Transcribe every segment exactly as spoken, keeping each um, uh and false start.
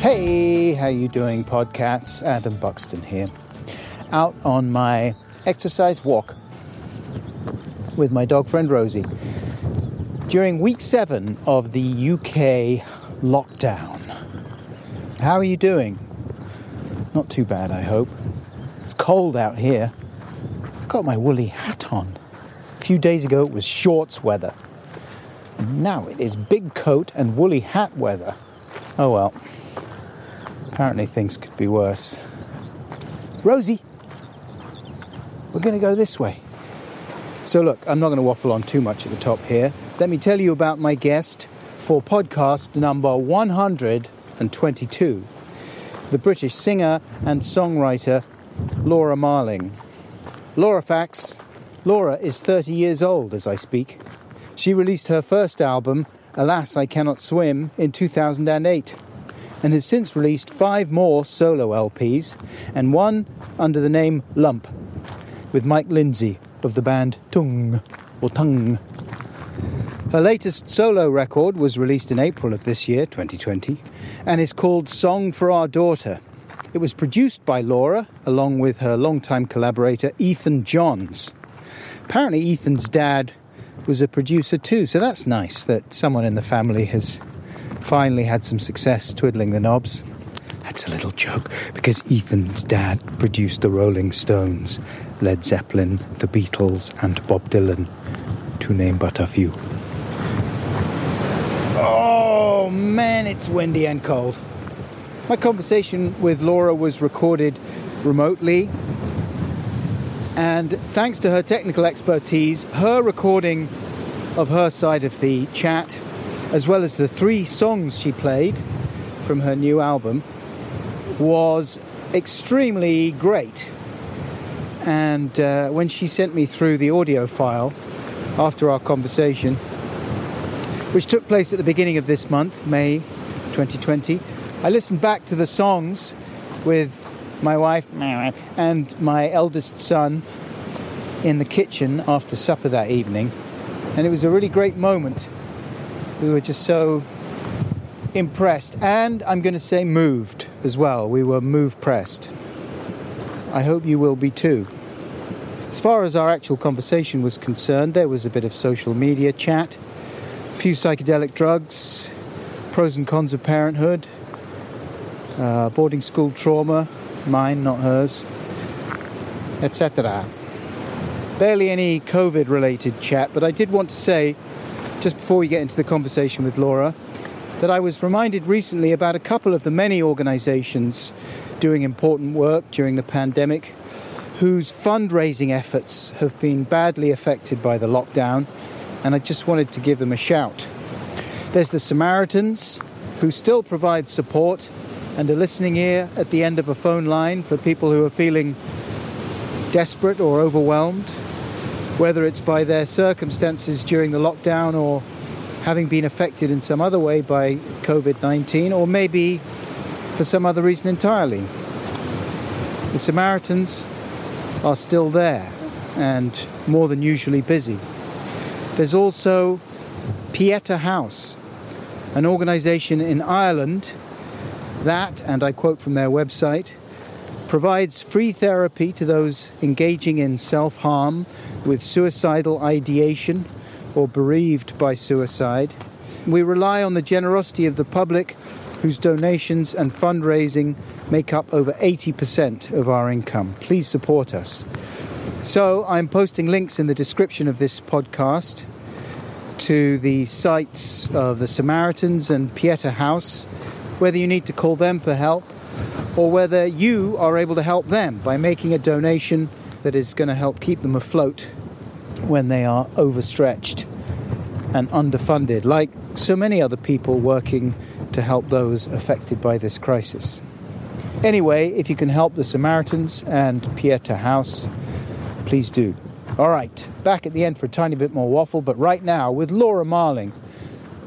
Hey, how you doing, podcasts? Adam Buxton here. Out on my exercise walk with my dog friend Rosie. During week seven of the U K lockdown. How are you doing? Not too bad, I hope. It's cold out here. I've got my woolly hat on. A few days ago it was shorts weather. And now it is big coat and woolly hat weather. Oh well. Apparently things could be worse. Rosie, we're going to go this way. So look, I'm not going to waffle on too much at the top here. Let me tell you about my guest for podcast number one hundred twenty-two, the British singer and songwriter Laura Marling. Laura facts. Laura is thirty years old as I speak. She released her first album, Alas, I Cannot Swim, in two thousand eight. And has since released five more solo L Ps and one under the name Lump with Mike Lindsay of the band Tunng or Tunng. Her latest solo record was released in April of this year, twenty twenty, and is called Song for Our Daughter. It was produced by Laura along with her longtime collaborator Ethan Johns. Apparently Ethan's dad was a producer too, so that's nice that someone in the family has finally had some success twiddling the knobs. That's a little joke, because Ethan's dad produced the Rolling Stones, Led Zeppelin, the Beatles, and Bob Dylan, to name but a few. Oh man, it's windy and cold. My conversation with Laura was recorded remotely, and thanks to her technical expertise, her recording of her side of the chat, as well as the three songs she played from her new album, was extremely great. And uh, when she sent me through the audio file after our conversation, which took place at the beginning of this month, May twenty twenty, I listened back to the songs with my wife and my eldest son in the kitchen after supper that evening. And it was a really great moment. We were just so impressed, and I'm going to say moved as well. We were move-pressed. I hope you will be too. As far as our actual conversation was concerned, there was a bit of social media chat, a few psychedelic drugs, pros and cons of parenthood, uh, boarding school trauma, mine, not hers, et cetera. Barely any COVID-related chat, but I did want to say, just before we get into the conversation with Laura, that I was reminded recently about a couple of the many organisations doing important work during the pandemic whose fundraising efforts have been badly affected by the lockdown, and I just wanted to give them a shout. There's the Samaritans, who still provide support and a listening ear at the end of a phone line for people who are feeling desperate or overwhelmed, whether it's by their circumstances during the lockdown or having been affected in some other way by covid nineteen, or maybe for some other reason entirely. The Samaritans are still there and more than usually busy. There's also Pieta House, an organisation in Ireland that, and I quote from their website, provides free therapy to those engaging in self-harm with suicidal ideation or bereaved by suicide. We rely on the generosity of the public, whose donations and fundraising make up over eighty percent of our income. Please support us. So I'm posting links in the description of this podcast to the sites of the Samaritans and Pieta House, whether you need to call them for help or whether you are able to help them by making a donation that is going to help keep them afloat when they are overstretched and underfunded, like so many other people working to help those affected by this crisis. Anyway, if you can help the Samaritans and Pieta House, please do. All right, back at the end for a tiny bit more waffle, but right now with Laura Marling.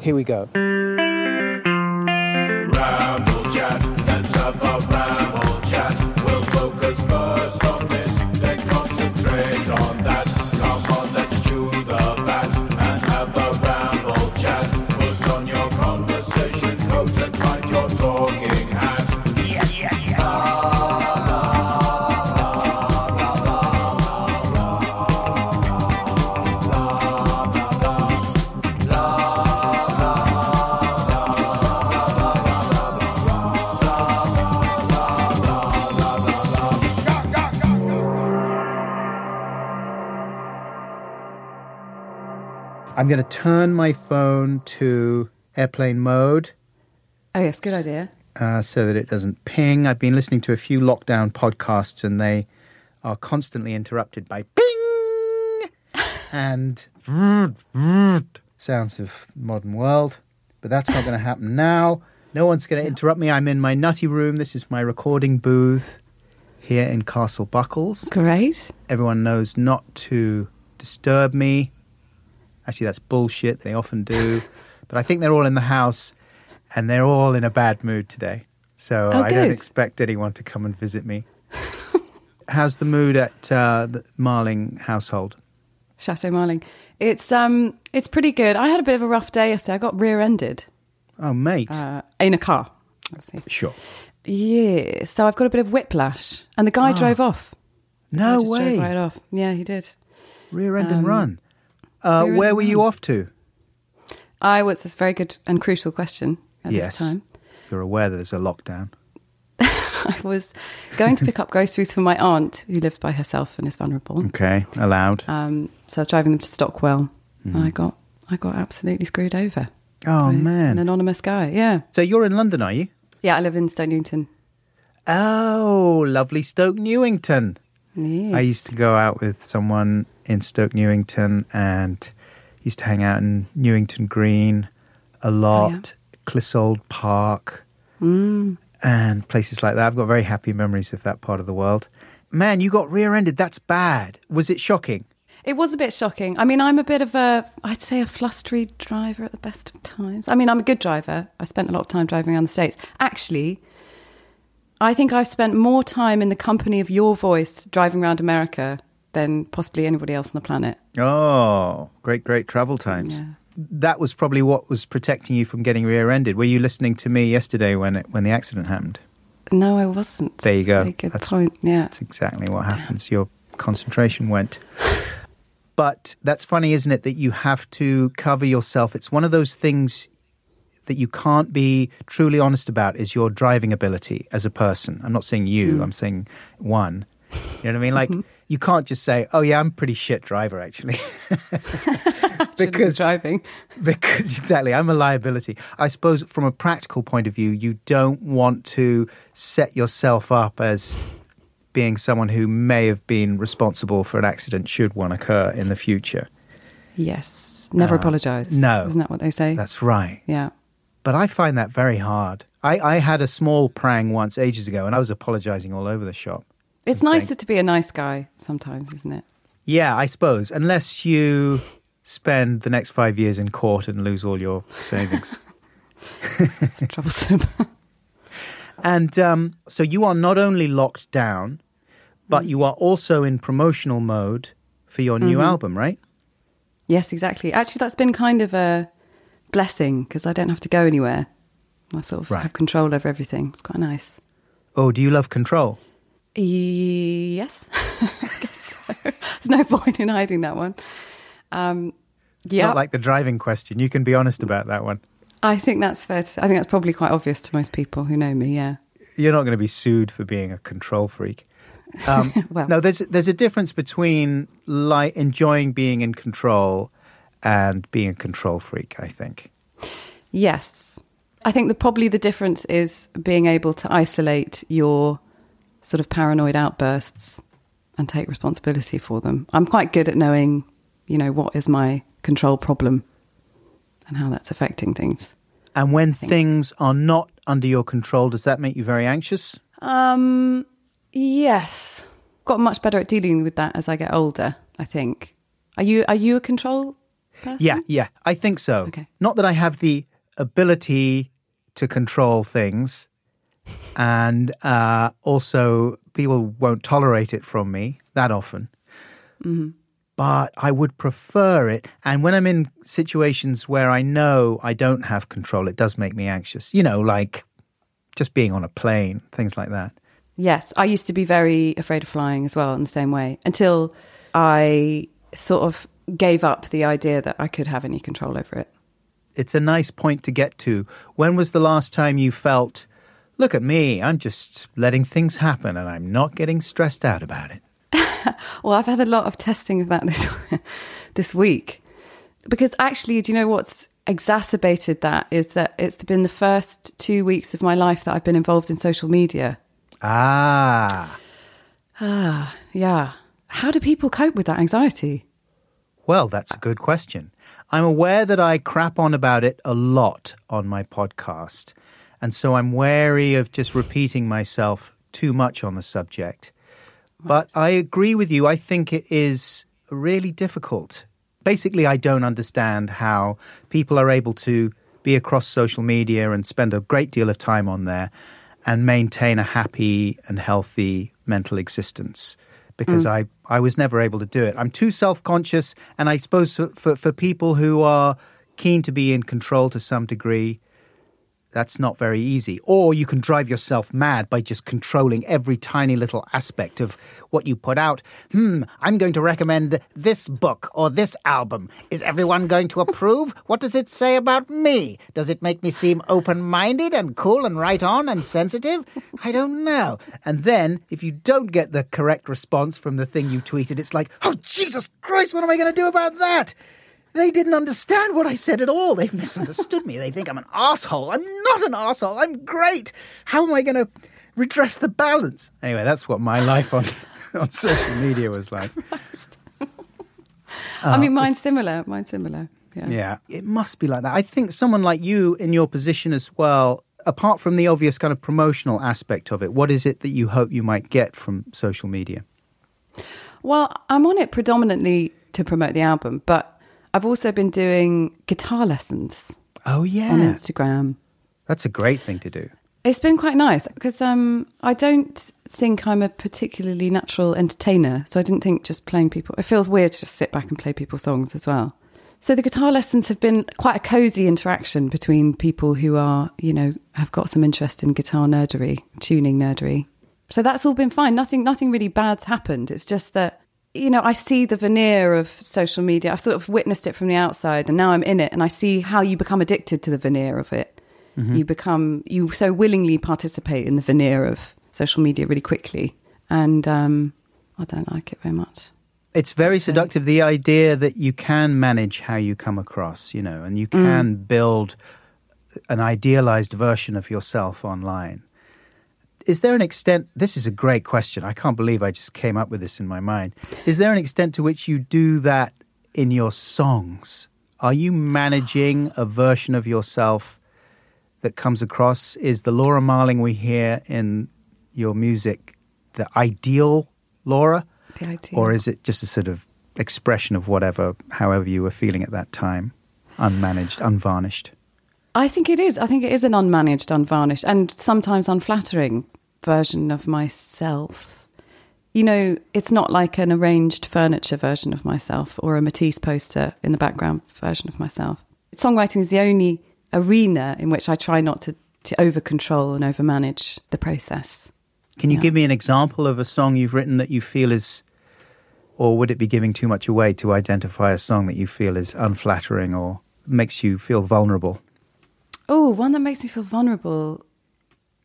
Here we go. Ramble chat, let's have a ramble chat. We'll focus first on this, then concentrate on that. Come on, let's chew the fat and have a ramble chat. Put on your conversation coat and find your talking hat. Yes, yes, yes. I'm going to turn my phone to airplane mode. Oh, yes, good idea. Uh, so that it doesn't ping. I've been listening to a few lockdown podcasts and they are constantly interrupted by ping and sounds of the modern world. But that's not going to happen now. No one's going to interrupt me. I'm in my nutty room. This is my recording booth here in Castle Buckles. Great. Everyone knows not to disturb me. Actually, that's bullshit. They often do. But I think they're all in the house and they're all in a bad mood today. So oh, I good. don't expect anyone to come and visit me. How's the mood at uh, the Marling household? Chateau Marling. It's um, it's pretty good. I had a bit of a rough day yesterday. I got rear-ended. Oh, mate. Uh, in a car, obviously. Sure. Yeah. So I've got a bit of whiplash. And the guy oh. drove off. No just way. He drove right off. Yeah, he did. Rear-end um, and run. Uh, where were you off to? I was, that's a very good and crucial question at yes. this time. You're aware that there's a lockdown. I was going to pick up groceries for my aunt, who lives by herself and is vulnerable. Okay, allowed. Um, so I was driving them to Stockwell, mm. and I got I got absolutely screwed over. Oh, man. An anonymous guy, yeah. So you're in London, are you? Yeah, I live in Stoke Newington. Oh, lovely Stoke Newington. Yes. I used to go out with someone in Stoke Newington and used to hang out in Newington Green a lot, oh, yeah. Clissold Park mm. and places like that. I've got very happy memories of that part of the world. Man, you got rear-ended. That's bad. Was it shocking? It was a bit shocking. I mean, I'm a bit of a, I'd say a flustery driver at the best of times. I mean, I'm a good driver. I spent a lot of time driving around the States. Actually, I think I've spent more time in the company of your voice driving around America than possibly anybody else on the planet. Oh, great, great travel times. Yeah. That was probably what was protecting you from getting rear-ended. Were you listening to me yesterday when it, when the accident happened? No, I wasn't. There you go. That's a good that's, point, yeah. That's exactly what happens. Your concentration went. But that's funny, isn't it, that you have to cover yourself. It's one of those things that you can't be truly honest about is your driving ability as a person. I'm not saying you, mm. I'm saying one. You know what I mean? Like, mm-hmm. you can't just say, oh, yeah, I'm a pretty shit driver, actually. because driving. Because, exactly, I'm a liability. I suppose from a practical point of view, you don't want to set yourself up as being someone who may have been responsible for an accident should one occur in the future. Yes. Never uh, apologise. No. Isn't that what they say? That's right. Yeah. But I find that very hard. I, I had a small prang once ages ago and I was apologising all over the shop. It's nicer saying, to be a nice guy sometimes, isn't it? Yeah, I suppose. Unless you spend the next five years in court and lose all your savings. That's troublesome. And um, so you are not only locked down, but mm. you are also in promotional mode for your new mm-hmm. album, right? Yes, exactly. Actually, that's been kind of a blessing because I don't have to go anywhere. I sort of right. have control over everything. It's quite nice. Oh, do you love control? E- yes. I guess so. There's no point in hiding that one. Um, it's yep. not like the driving question. You can be honest about that one. I think that's fair to say. I think that's probably quite obvious to most people who know me, yeah. You're not going to be sued for being a control freak. Um, well, no, there's, there's a difference between like enjoying being in control and being a control freak, I think. Yes. I think the, probably the difference is being able to isolate your sort of paranoid outbursts and take responsibility for them. I'm quite good at knowing, you know, what is my control problem and how that's affecting things. And when thing. things are not under your control, does that make you very anxious? Um, yes. Got much better at dealing with that as I get older, I think. Are you are you a control person? Yeah, yeah, I think so. Okay. Not that I have the ability to control things, and uh, also people won't tolerate it from me that often. Mm-hmm. But I would prefer it. And when I'm in situations where I know I don't have control, it does make me anxious. You know, like just being on a plane, things like that. Yes, I used to be very afraid of flying as well in the same way, until I sort of gave up the idea that I could have any control over it. It's a nice point to get to. When was the last time you felt, look at me, I'm just letting things happen and I'm not getting stressed out about it? Well, I've had a lot of testing of that this this week, because actually, do you know what's exacerbated that is that it's been the first two weeks of my life that I've been involved in social media. Ah. Ah, yeah. How do people cope with that anxiety? Well, that's a good question. I'm aware that I crap on about it a lot on my podcast, and so I'm wary of just repeating myself too much on the subject. But I agree with you. I think it is really difficult. Basically, I don't understand how people are able to be across social media and spend a great deal of time on there and maintain a happy and healthy mental existence, because mm. I, I was never able to do it. I'm too self-conscious, and I suppose for, for people who are keen to be in control to some degree, that's not very easy. Or you can drive yourself mad by just controlling every tiny little aspect of what you put out. Hmm, I'm going to recommend this book or this album. Is everyone going to approve? What does it say about me? Does it make me seem open-minded and cool and right on and sensitive? I don't know. And then if you don't get the correct response from the thing you tweeted, it's like, oh, Jesus Christ, what am I going to do about that? They didn't understand what I said at all. They've misunderstood me. They think I'm an asshole. I'm not an asshole. I'm great. How am I going to redress the balance? Anyway, that's what my life on, on social media was like. uh, I mean, mine's similar. Mine's similar. Yeah. Yeah, it must be like that. I think someone like you in your position as well, apart from the obvious kind of promotional aspect of it, what is it that you hope you might get from social media? Well, I'm on it predominantly to promote the album, but I've also been doing guitar lessons. Oh, yeah. On Instagram. That's a great thing to do. It's been quite nice because um, I don't think I'm a particularly natural entertainer. So I didn't think just playing people... It feels weird to just sit back and play people's songs as well. So the guitar lessons have been quite a cosy interaction between people who are, you know, have got some interest in guitar nerdery, tuning nerdery. So that's all been fine. Nothing, nothing really bad's happened. It's just that, you know, I see the veneer of social media. I've sort of witnessed it from the outside and now I'm in it and I see how you become addicted to the veneer of it. Mm-hmm. You become, you so willingly participate in the veneer of social media really quickly. And um, I don't like it very much. It's very so. seductive, the idea that you can manage how you come across, you know, and you can mm. build an idealized version of yourself online. Is there an extent, this is a great question, I can't believe I just came up with this in my mind. Is there an extent to which you do that in your songs? Are you managing a version of yourself that comes across? Is the Laura Marling we hear in your music the ideal Laura? The ideal. Or is it just a sort of expression of whatever, however you were feeling at that time, unmanaged, unvarnished? I think it is. I think it is an unmanaged, unvarnished, and sometimes unflattering version of myself. You know, it's not like an arranged furniture version of myself or a Matisse poster in the background version of myself. Songwriting is the only arena in which I try not to, to over-control and over-manage the process. Can you yeah. give me an example of a song you've written that you feel is, or would it be giving too much away to identify a song that you feel is unflattering or makes you feel vulnerable? Oh, one that makes me feel vulnerable.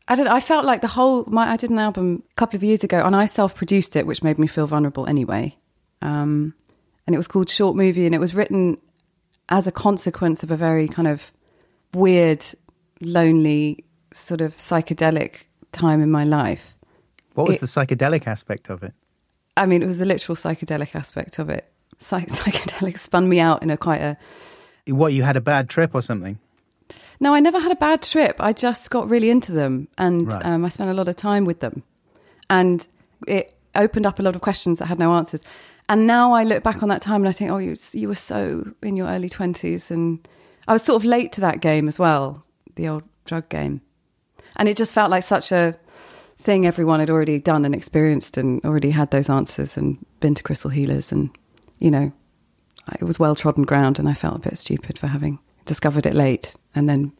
I don't know. I felt like the whole... My, I did an album a couple of years ago and I self-produced it, which made me feel vulnerable anyway. Um, and it was called Short Movie and it was written as a consequence of a very kind of weird, lonely, sort of psychedelic time in my life. What was it, the psychedelic aspect of it? I mean, it was the literal psychedelic aspect of it. Psych- psychedelic spun me out in a quite a... What, you had a bad trip or something? No, I never had a bad trip. I just got really into them, and right. um, I spent a lot of time with them, and it opened up a lot of questions that had no answers. And now I look back on that time and I think, oh, you, you were so in your early twenties, and I was sort of late to that game as well, the old drug game. And it just felt like such a thing everyone had already done and experienced and already had those answers and been to crystal healers, and, you know, it was well-trodden ground, and I felt a bit stupid for having discovered it late and then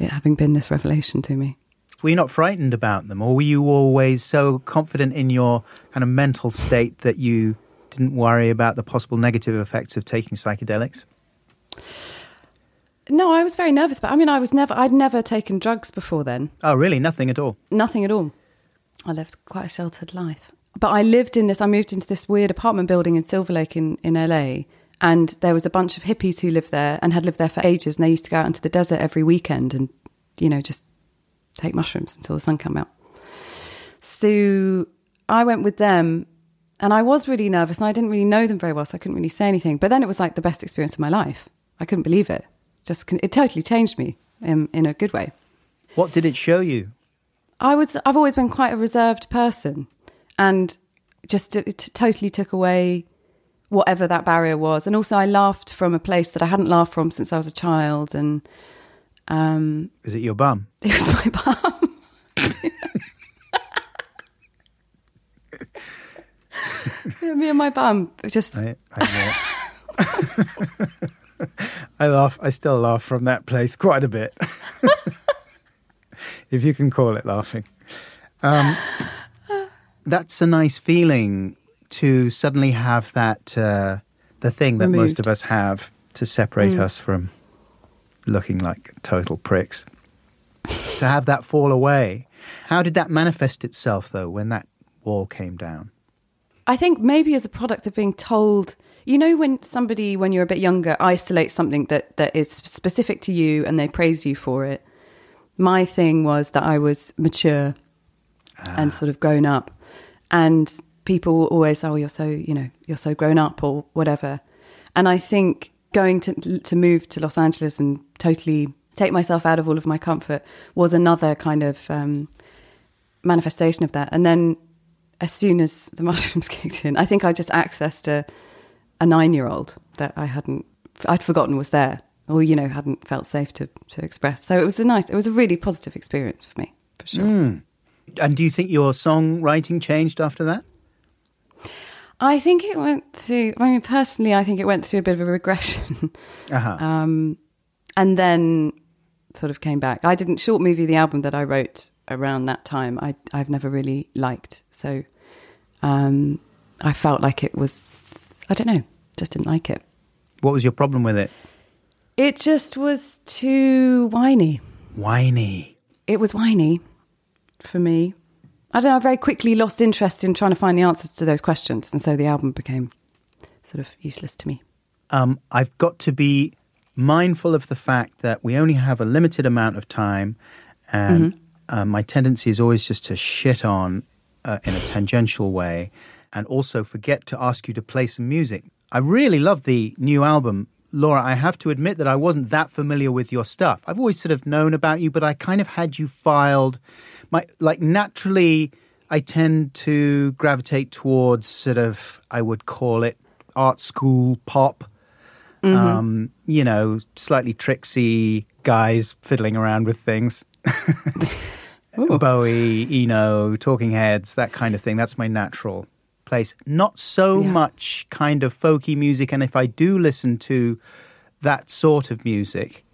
it having been this revelation to me. Were you not frightened about them, or were you always so confident in your kind of mental state that you didn't worry about the possible negative effects of taking psychedelics? No, I was very nervous, but I mean, I was never, I'd never taken drugs before then. Oh, really? Nothing at all? Nothing at all. I lived quite a sheltered life. But I lived in this, I moved into this weird apartment building in Silver Lake in, in L A, and there was a bunch of hippies who lived there and had lived there for ages, and they used to go out into the desert every weekend and, you know, just take mushrooms until the sun came out. So I went with them, and I was really nervous, and I didn't really know them very well, so I couldn't really say anything. But then it was like the best experience of my life. I couldn't believe it. Just it totally changed me in, in a good way. What did it show you? I was I've always been quite a reserved person, and just it t- totally took away whatever that barrier was. And also I laughed from a place that I hadn't laughed from since I was a child. And um, is it your bum? It was my bum. Me and my bum. Just. I, I know it. I laugh. I still laugh from that place quite a bit, if you can call it laughing. Um, that's a nice feeling to suddenly have that uh, the thing that removed. Most of us have to separate mm. us from looking like total pricks. To have that fall away. How did that manifest itself though when that wall came down? I think maybe as a product of being told. You know when somebody, when you're a bit younger, isolates something that, that is specific to you and they praise you for it? My thing was that I was mature ah. and sort of grown up. And people always say, oh, you're so, you know, you're so grown up or whatever. And I think going to to move to Los Angeles and totally take myself out of all of my comfort was another kind of um, manifestation of that. And then as soon as the mushrooms kicked in, I think I just accessed a... a nine-year-old that I hadn't, I'd forgotten was there, or, you know, hadn't felt safe to, to express. So it was a nice, it was a really positive experience for me, for sure. Mm. And do you think your songwriting changed after that? I think it went through, I mean, personally, I think it went through a bit of a regression. Uh-huh. Um, and then sort of came back. I didn't short movie the album that I wrote around that time. I, I've never really liked. So um, I felt like it was, I don't know, just didn't like it. What was your problem with it? It just was too whiny. Whiny? It was whiny for me. I don't know, I very quickly lost interest in trying to find the answers to those questions, and so the album became sort of useless to me. Um, I've got to be mindful of the fact that we only have a limited amount of time, and mm-hmm. uh, my tendency is always just to shit on uh, in a tangential way. And also forget to ask you to play some music. I really love the new album. Laura, I have to admit that I wasn't that familiar with your stuff. I've always sort of known about you, but I kind of had you filed. My like naturally, I tend to gravitate towards sort of, I would call it art school pop. Mm-hmm. Um, you know, slightly tricksy guys fiddling around with things. Bowie, Eno, Talking Heads, that kind of thing. That's my natural place, not so yeah. much kind of folky music, and if I do listen to that sort of music,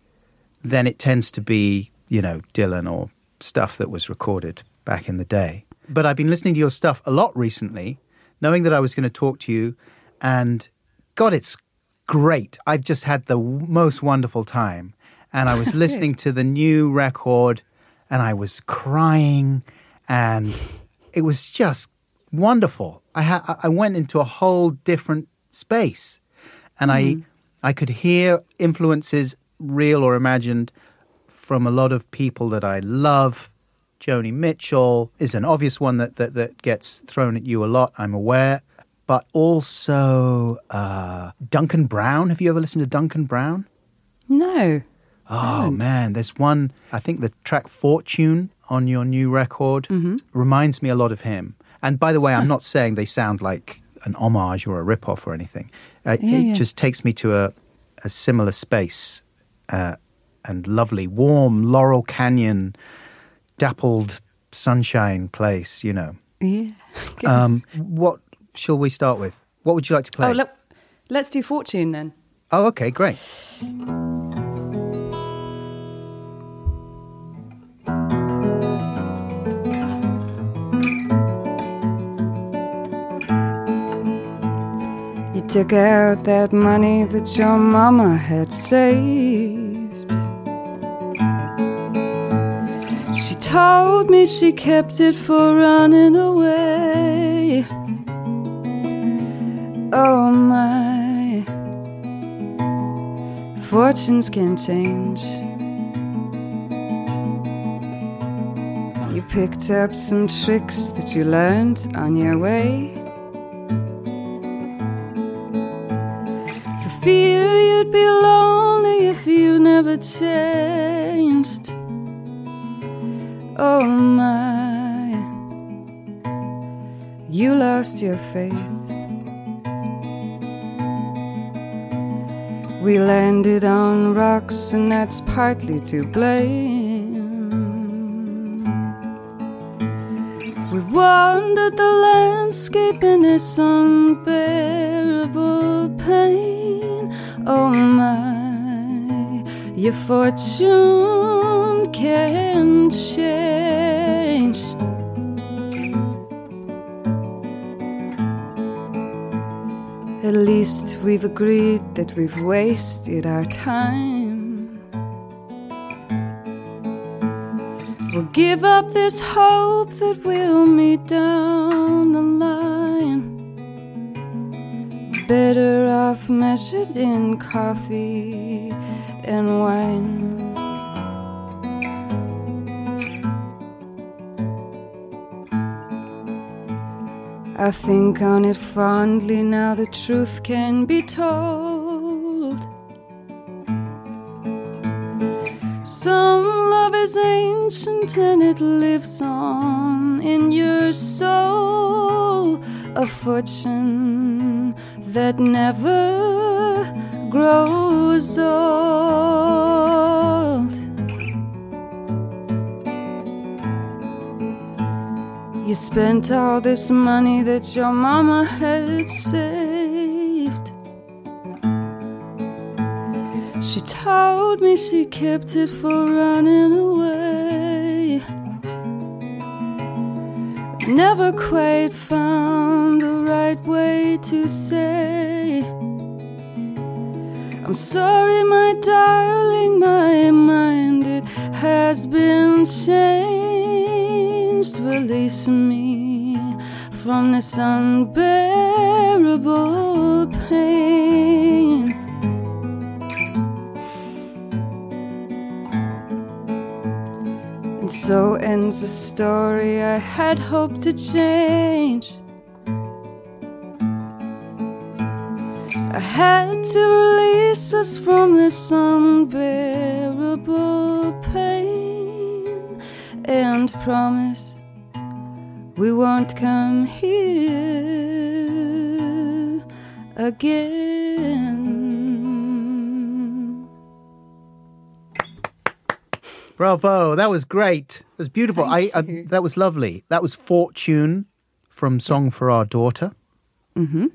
then it tends to be, you know, Dylan or stuff that was recorded back in the day. But I've been listening to your stuff a lot recently, knowing that I was going to talk to you, and God, it's great. I've just had the most wonderful time, and I was listening to the new record, and I was crying, and it was just wonderful. I ha- I went into a whole different space, and mm-hmm. I I could hear influences, real or imagined, from a lot of people that I love. Joni Mitchell is an obvious one that that, that gets thrown at you a lot, I'm aware, but also uh, Duncan Browne. Have you ever listened to Duncan Browne? No. Oh, man, there's one, I think the track Fortune on your new record mm-hmm. reminds me a lot of him. And by the way, I'm not saying they sound like an homage or a rip-off or anything. Uh, yeah, it yeah. just takes me to a, a similar space uh, and lovely, warm, Laurel Canyon, dappled sunshine place, you know. Yeah. Um, what shall we start with? What would you like to play? Oh, look, let's do Fortune then. Oh, okay, great. Took out that money that your mama had saved. She told me she kept it for running away. Oh my, fortunes can change. You picked up some tricks that you learned on your way. Fear you'd be lonely if you never changed. Oh my, you lost your faith. We landed on rocks and that's partly to blame. We wandered the landscape in this unbearable pain. Oh my, your fortune can change. At least we've agreed that we've wasted our time. We'll give up this hope that we'll meet down the line. Better off measured in coffee and wine. I think on it fondly now the truth can be told. Some love is ancient and it lives on in your soul. A fortune that never grows old. You spent all this money that your mama had saved. She told me she kept it for running away. Never quite found the right way to say I'm sorry, my darling, my mind, it has been changed. Release me from this unbearable pain. And so ends a story I had hoped to change. I had to release us from this unbearable pain and promise we won't come here again. Bravo, that was great. That was beautiful. I, I That was lovely. That was Fortune from Song for Our Daughter. Mm-hmm.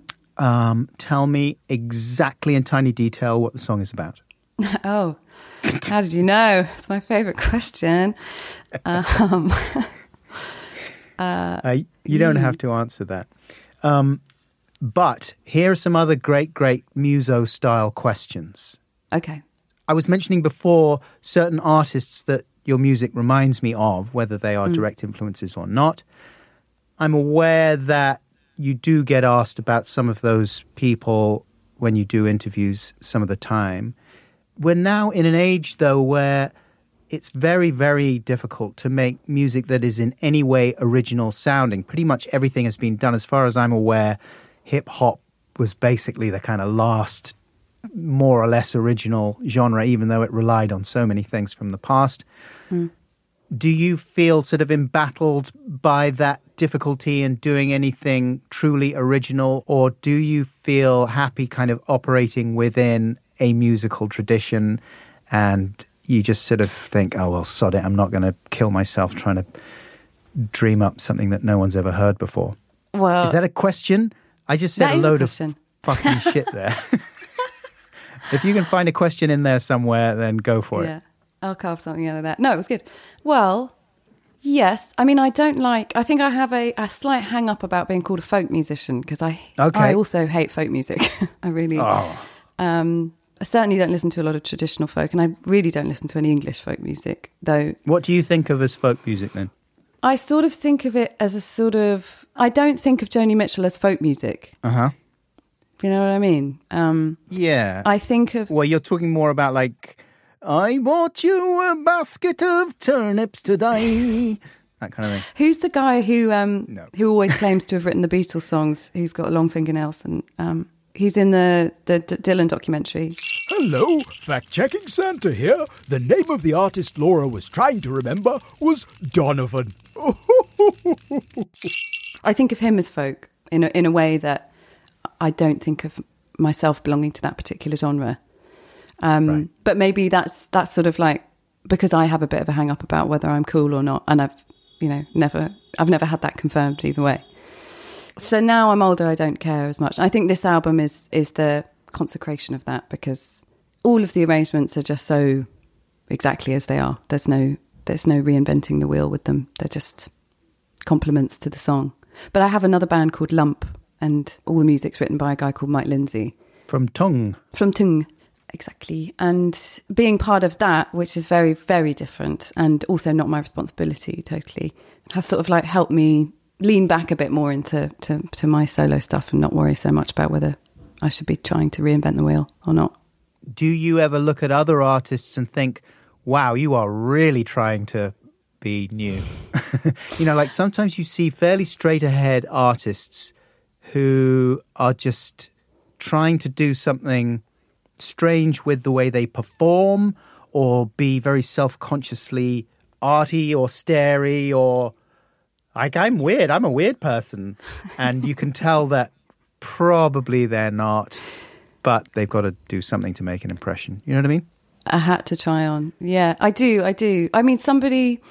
Um, tell me exactly in tiny detail what the song is about. Oh, how did you know? It's my favourite question. Um, uh, uh, you don't have to answer that. Um, but here are some other great, great Muso-style questions. Okay. I was mentioning before certain artists that your music reminds me of, whether they are mm. direct influences or not. I'm aware that you do get asked about some of those people when you do interviews some of the time. We're now in an age, though, where it's very, very difficult to make music that is in any way original sounding. Pretty much everything has been done. As far as I'm aware, hip hop was basically the kind of last more or less original genre, even though it relied on so many things from the past. Mm. Do you feel sort of embattled by that difficulty in doing anything truly original, or do you feel happy kind of operating within a musical tradition and you just sort of think, oh, well, sod it, I'm not going to kill myself trying to dream up something that no one's ever heard before? Well, is that a question? I just said a load a of fucking shit there. If you can find a question in there somewhere, then go for yeah. it. I'll carve something out of that. No, it was good. Well, yes. I mean, I don't like... I think I have a, a slight hang-up about being called a folk musician, because I okay. I also hate folk music. I really... Oh. Um, I certainly don't listen to a lot of traditional folk, and I really don't listen to any English folk music, though... What do you think of as folk music, then? I sort of think of it as a sort of... I don't think of Joni Mitchell as folk music. Uh-huh. You know what I mean? Um, yeah. I think of... Well, you're talking more about, like... I bought you a basket of turnips today. That kind of thing. Who's the guy who um, no. who always claims to have written the Beatles songs, who's got long fingernails, and um, he's in the, the D- Dylan documentary. Hello, fact-checking Santa here. The name of the artist Laura was trying to remember was Donovan. I think of him as folk in a, in a way that I don't think of myself belonging to that particular genre. Um, right. But maybe that's that's sort of like, because I have a bit of a hang up about whether I'm cool or not, and I've you know never I've never had that confirmed either way. So now I'm older, I don't care as much. I think this album is is the consecration of that, because all of the arrangements are just so exactly as they are. There's no there's no reinventing the wheel with them. They're just compliments to the song. But I have another band called Lump, and all the music's written by a guy called Mike Lindsay from Tunng. From Tunng. Exactly. And being part of that, which is very, very different and also not my responsibility totally, has sort of like helped me lean back a bit more into to, to my solo stuff and not worry so much about whether I should be trying to reinvent the wheel or not. Do you ever look at other artists and think, wow, you are really trying to be new? You know, like sometimes you see fairly straight ahead artists who are just trying to do something strange with the way they perform, or be very self-consciously arty or stary, or like, I'm weird, I'm a weird person. And you can tell that probably they're not, but they've got to do something to make an impression. You know what I mean? A hat to try on. Yeah, I do, I do. I mean, somebody,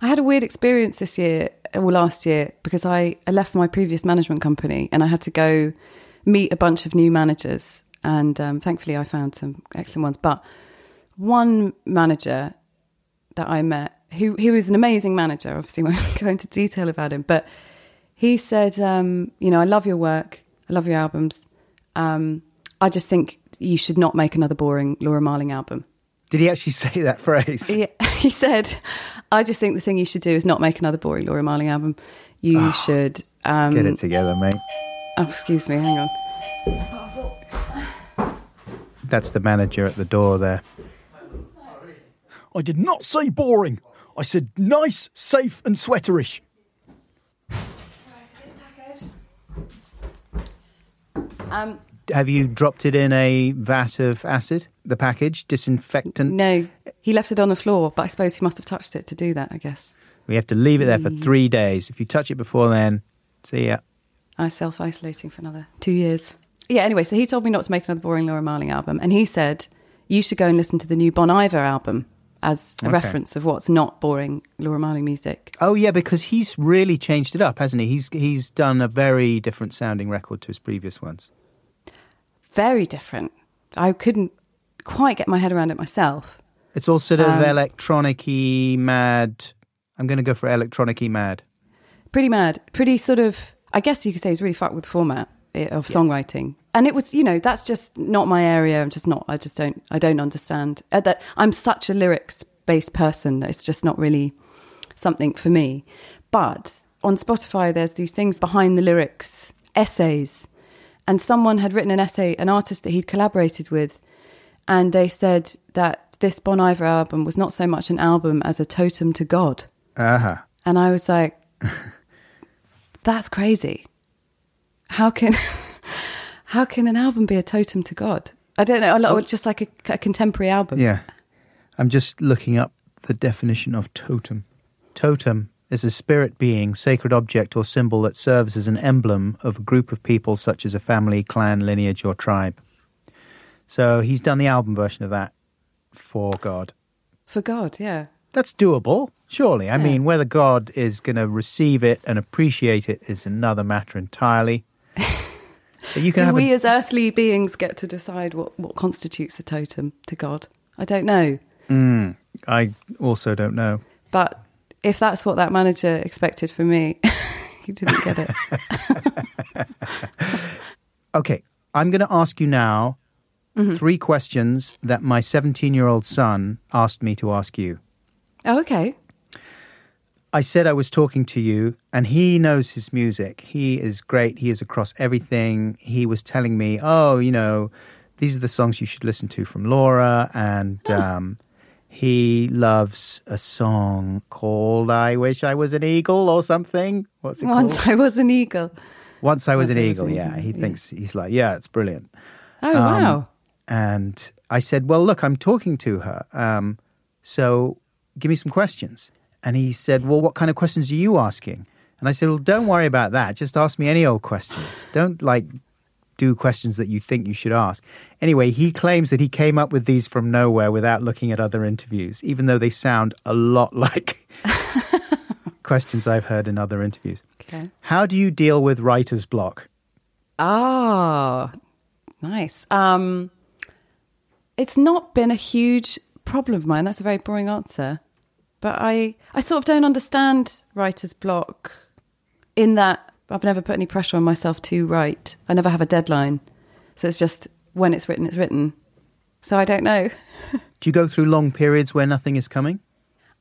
I had a weird experience this year, or last year, because I, I left my previous management company and I had to go meet a bunch of new managers. And um, thankfully, I found some excellent ones. But one manager that I met, who he was an amazing manager, obviously, I won't go into detail about him, but he said, um, you know, I love your work, I love your albums. Um, I just think you should not make another boring Laura Marling album. Did he actually say that phrase? He, he said, I just think the thing you should do is not make another boring Laura Marling album. You oh, should... Um, get it together, mate. Oh, excuse me, hang on. That's the manager at the door there. I did not say boring. I said nice, safe and sweaterish. Um, Have you dropped it in a vat of acid, the package, disinfectant? No, he left it on the floor, but I suppose he must have touched it to do that, I guess. We have to leave it there for three days. If you touch it before then, see ya. I'm self-isolating for another two years. Yeah, anyway, so he told me not to make another boring Laura Marling album. And he said, you should go and listen to the new Bon Iver album as a okay. reference of what's not boring Laura Marling music. Oh, yeah, because he's really changed it up, hasn't he? He's he's done a very different sounding record to his previous ones. Very different. I couldn't quite get my head around it myself. It's all sort of um, electronic-y, mad. I'm going to go for electronic-y mad. Pretty mad. Pretty sort of, I guess you could say he's really fucked with the format of songwriting. Yes. And it was, you know, that's just not my area. I'm just not, I just don't, I don't understand uh, that. I'm such a lyrics-based person that it's just not really something for me. But on Spotify, there's these things behind the lyrics, essays. And someone had written an essay, an artist that he'd collaborated with. And they said that this Bon Iver album was not so much an album as a totem to God. Uh-huh. And I was like, that's crazy. How can... How can an album be a totem to God? I don't know, a lot of just like a, a contemporary album. Yeah. I'm just looking up the definition of totem. Totem is a spirit being, sacred object or symbol that serves as an emblem of a group of people such as a family, clan, lineage or tribe. So he's done the album version of that for God. For God, yeah. That's doable, surely. I yeah. mean, whether God is going to receive it and appreciate it is another matter entirely. But you can Do have we a... as earthly beings get to decide what, what constitutes a totem to God? I don't know. Mm, I also don't know. But if that's what that manager expected from me, he didn't get it. Okay, I'm going to ask you now mm-hmm. three questions that my seventeen-year-old son asked me to ask you. Oh, okay. I said I was talking to you, and he knows his music. He is great. He is across everything. He was telling me, oh, you know, these are the songs you should listen to from Laura, and... Oh. Um, He loves a song called I Wish I Was an Eagle or something. What's it Once called? Once I Was an Eagle. Once I Was Once an I Eagle, was an yeah. Eagle. He thinks, yeah. he's like, yeah, it's brilliant. Oh, um, wow. And I said, well, look, I'm talking to her, um, so give me some questions. And he said, well, what kind of questions are you asking? And I said, well, don't worry about that. Just ask me any old questions. Don't, like... do questions that you think you should ask. Anyway, he claims that he came up with these from nowhere without looking at other interviews, even though they sound a lot like questions I've heard in other interviews. Okay. How do you deal with writer's block? Oh, nice. Um, it's not been a huge problem of mine. That's a very boring answer. But I, I sort of don't understand writer's block in that I've never put any pressure on myself to write. I never have a deadline. So it's just when it's written, it's written. So I don't know. Do you go through long periods where nothing is coming?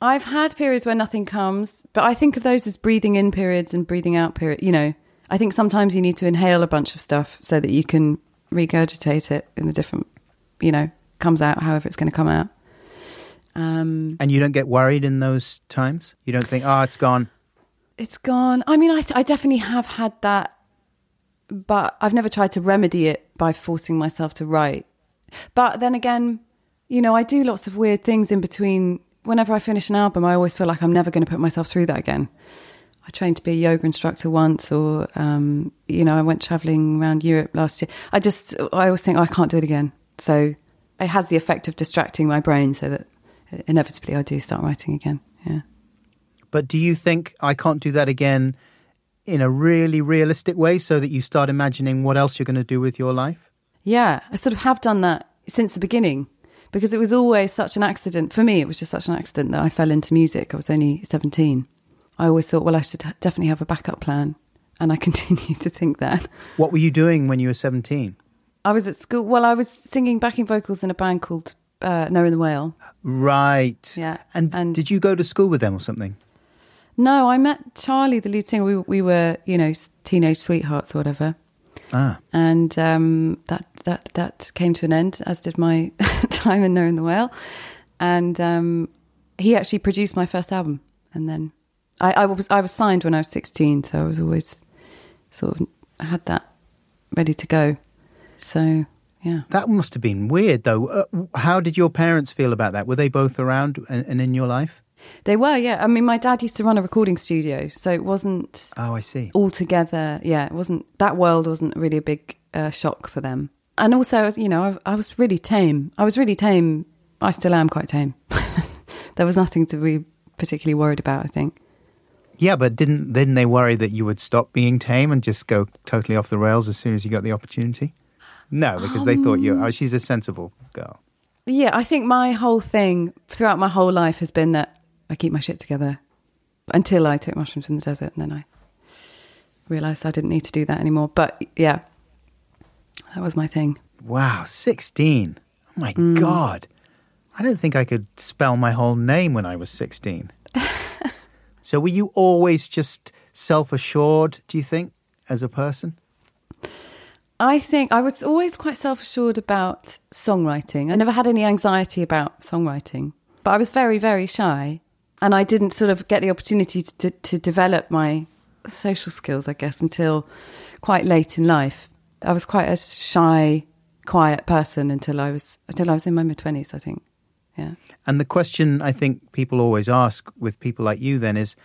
I've had periods where nothing comes, but I think of those as breathing in periods and breathing out periods. You know, I think sometimes you need to inhale a bunch of stuff so that you can regurgitate it in a different, you know, comes out however it's going to come out. Um, and you don't get worried in those times? You don't think, oh, it's gone. It's gone. I mean, I, th- I definitely have had that, but I've never tried to remedy it by forcing myself to write. But then again, you know, I do lots of weird things in between. Whenever I finish an album, I always feel like I'm never going to put myself through that again. I trained to be a yoga instructor once, or, um, you know, I went travelling around Europe last year. I just, I always think, oh, I can't do it again. So it has the effect of distracting my brain so that inevitably I do start writing again, yeah. But do you think I can't do that again in a really realistic way so that you start imagining what else you're going to do with your life? Yeah, I sort of have done that since the beginning because it was always such an accident. For me, it was just such an accident that I fell into music. I was only seventeen. I always thought, well, I should definitely have a backup plan. And I continue to think that. What were you doing when you were seventeen? I was at school. Well, I was singing backing vocals in a band called uh, Knowing the Whale. Right. Yeah. And, and did you go to school with them or something? No, I met Charlie, the lead singer. We we were, you know, teenage sweethearts or whatever. Ah. And um, that, that, that came to an end, as did my time in Knowing the Whale. And um, he actually produced my first album. And then I, I was I was signed when I was sixteen, so I was always sort of I had that ready to go. So, yeah. That must have been weird, though. Uh, how did your parents feel about that? Were they both around and, and in your life? They were, yeah. I mean, my dad used to run a recording studio, so it wasn't... Oh, I see. Altogether, yeah, it wasn't... That world wasn't really a big uh, shock for them. And also, you know, I, I was really tame. I was really tame. I still am quite tame. There was nothing to be particularly worried about, I think. Yeah, but didn't didn't they worry that you would stop being tame and just go totally off the rails as soon as you got the opportunity? No, because um... they thought you... Oh, she's a sensible girl. Yeah, I think my whole thing throughout my whole life has been that I keep my shit together until I took mushrooms in the desert, and then I realised I didn't need to do that anymore. But yeah, that was my thing. Wow, sixteen. Oh my mm. God. I don't think I could spell my whole name when I was sixteen. So were you always just self-assured, do you think, as a person? I think I was always quite self-assured about songwriting. I never had any anxiety about songwriting, but I was very, very shy. And I didn't sort of get the opportunity to, to, to develop my social skills, I guess, until quite late in life. I was quite a shy quiet person until I was until I was in my mid-twenties, I think. Yeah. And the question I think people always ask with people like you then is,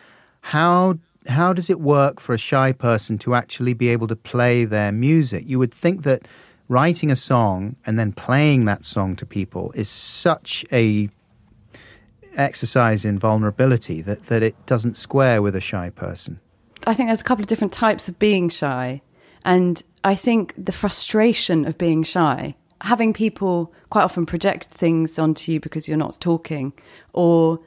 how how does it work for a shy person to actually be able to play their music? You would think that writing a song and then playing that song to people is such a exercise in vulnerability that, that it doesn't square with a shy person. I think there's a couple of different types of being shy. And I think the frustration of being shy, having people quite often project things onto you because you're not talking, or,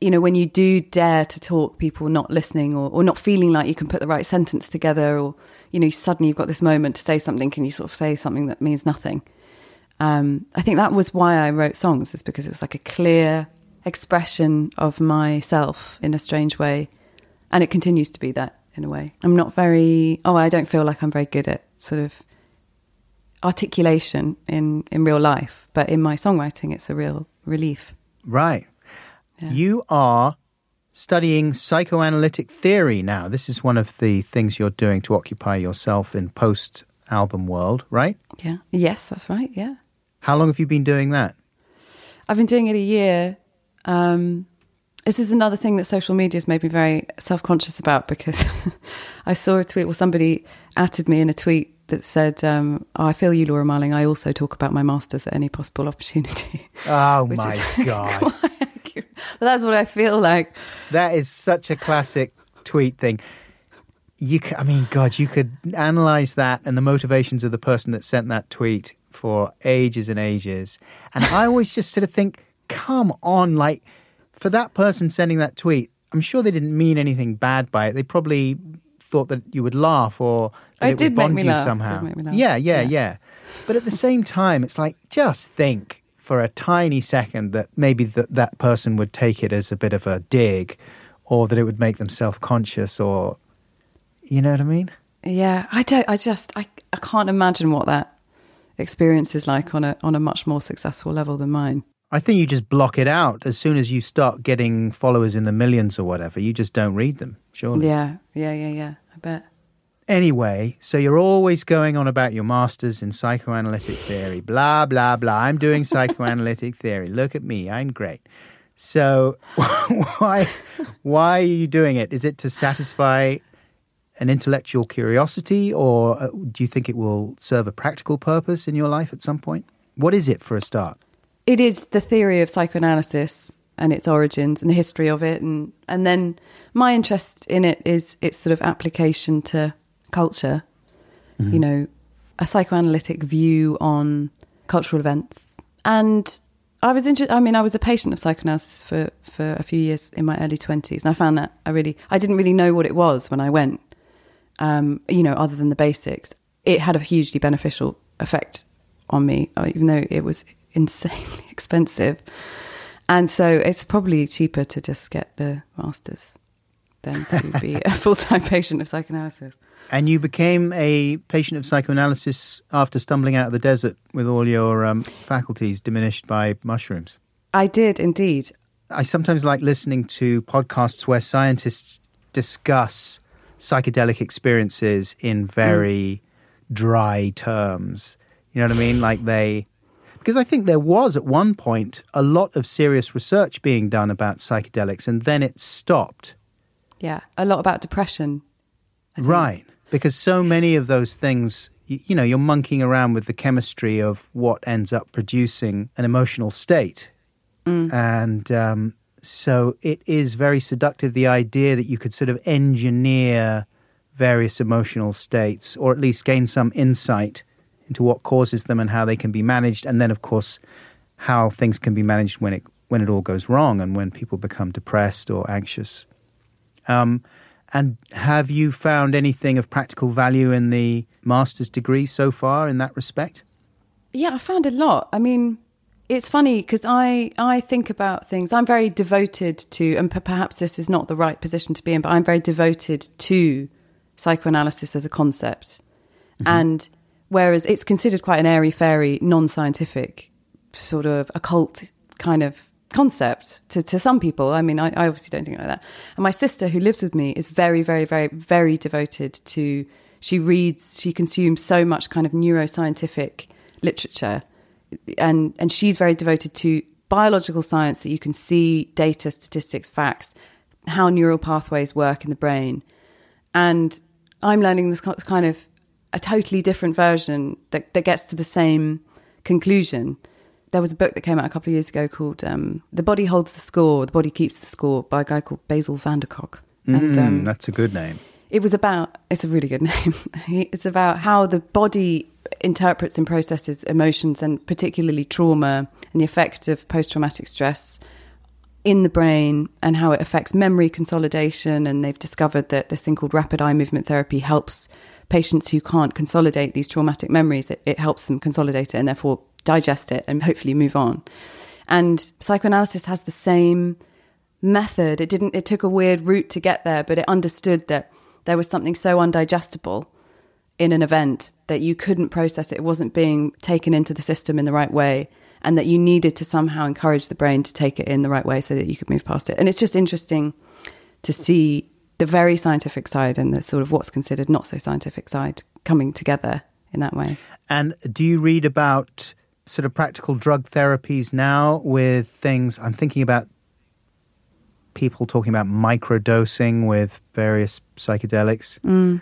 you know, when you do dare to talk, people not listening or, or not feeling like you can put the right sentence together, or, you know, suddenly you've got this moment to say something, can you sort of say something that means nothing? Um, I think that was why I wrote songs, is because it was like a clear expression of myself in a strange way. And it continues to be that in a way. I'm not very, oh, I don't feel like I'm very good at sort of articulation in, in real life, but in my songwriting, it's a real relief. Right. Yeah. You are studying psychoanalytic theory now. This is one of the things you're doing to occupy yourself in post-album world, right? Yeah. Yes, that's right, yeah. How long have you been doing that? I've been doing it a year. Um, this is another thing that social media has made me very self-conscious about, because I saw a tweet, well, somebody atted me in a tweet that said, um, oh, I feel you, Laura Marling, I also talk about my masters at any possible opportunity. Oh, my is, God. Quite- But that's what I feel like. That is such a classic tweet thing. You, I mean, God, you could analyse that and the motivations of the person that sent that tweet for ages and ages. And I always just sort of think, come on, like, for that person sending that tweet, I'm sure they didn't mean anything bad by it. They probably thought that you would laugh, or that it would bond you somehow. It did make me laugh. Yeah, yeah, yeah, yeah. But at the same time, it's like, just think for a tiny second that maybe th- that person would take it as a bit of a dig, or that it would make them self-conscious, or, you know what I mean? Yeah, I don't, I just, I, I can't imagine what that experience is like on a, on a much more successful level than mine. I think you just block it out as soon as you start getting followers in the millions or whatever. You just don't read them, surely. Yeah, yeah, yeah, yeah, I bet. Anyway, so you're always going on about your masters in psychoanalytic theory, blah, blah, blah. I'm doing psychoanalytic theory. Look at me. I'm great. So why why are you doing it? Is it to satisfy an intellectual curiosity, or do you think it will serve a practical purpose in your life at some point? What is it for a start? It is the theory of psychoanalysis and its origins and the history of it. And, and then my interest in it is its sort of application to culture, mm-hmm. you know, a psychoanalytic view on cultural events. And I was interested, I mean, I was a patient of psychoanalysis for, for a few years in my early twenties. And I found that I really, I didn't really know what it was when I went, um, you know, other than the basics. It had a hugely beneficial effect on me, even though it was insanely expensive. And so it's probably cheaper to just get the master's than to be a full-time patient of psychoanalysis. And you became a patient of psychoanalysis after stumbling out of the desert with all your um, faculties diminished by mushrooms. I did indeed. I sometimes like listening to podcasts where scientists discuss psychedelic experiences in very mm. dry terms. You know what I mean? Like they... Because I think there was at one point a lot of serious research being done about psychedelics, and then it stopped. Yeah, a lot about depression. Right. Because so many of those things, you, you know, you're monkeying around with the chemistry of what ends up producing an emotional state. Mm. And um, so it is very seductive, the idea that you could sort of engineer various emotional states, or at least gain some insight into what causes them and how they can be managed. And then, of course, how things can be managed when it when it all goes wrong and when people become depressed or anxious. Um And have you found anything of practical value in the master's degree so far in that respect? Yeah, I found a lot. I mean, it's funny because I, I think about things. I'm very devoted to, and perhaps this is not the right position to be in, but I'm very devoted to psychoanalysis as a concept. Mm-hmm. And whereas it's considered quite an airy-fairy, non-scientific, sort of occult kind of concept to, to some people. I mean, I, I obviously don't think like that. And my sister, who lives with me, is very, very, very, very devoted to, she reads, she consumes so much kind of neuroscientific literature. And and she's very devoted to biological science, that you can see data, statistics, facts, how neural pathways work in the brain. And I'm learning this kind of a totally different version that, that gets to the same conclusion. There was a book that came out a couple of years ago called um, The Body Holds the Score, The Body Keeps the Score, by a guy called Basil van der Kolk. Mm, and, um, that's a good name. It was about, it's a really good name. It's about how the body interprets and processes emotions, and particularly trauma, and the effect of post-traumatic stress in the brain, and how it affects memory consolidation. And they've discovered that this thing called rapid eye movement therapy helps patients who can't consolidate these traumatic memories. It, it helps them consolidate it and therefore digest it and hopefully move on. And psychoanalysis has the same method. It didn't, it took a weird route to get there, but it understood that there was something so undigestible in an event that you couldn't process it. It wasn't being taken into the system in the right way, and that you needed to somehow encourage the brain to take it in the right way so that you could move past it. And it's just interesting to see the very scientific side and the sort of what's considered not so scientific side coming together in that way. And do you read about sort of practical drug therapies now with things, I'm thinking about people talking about microdosing with various psychedelics. Mm.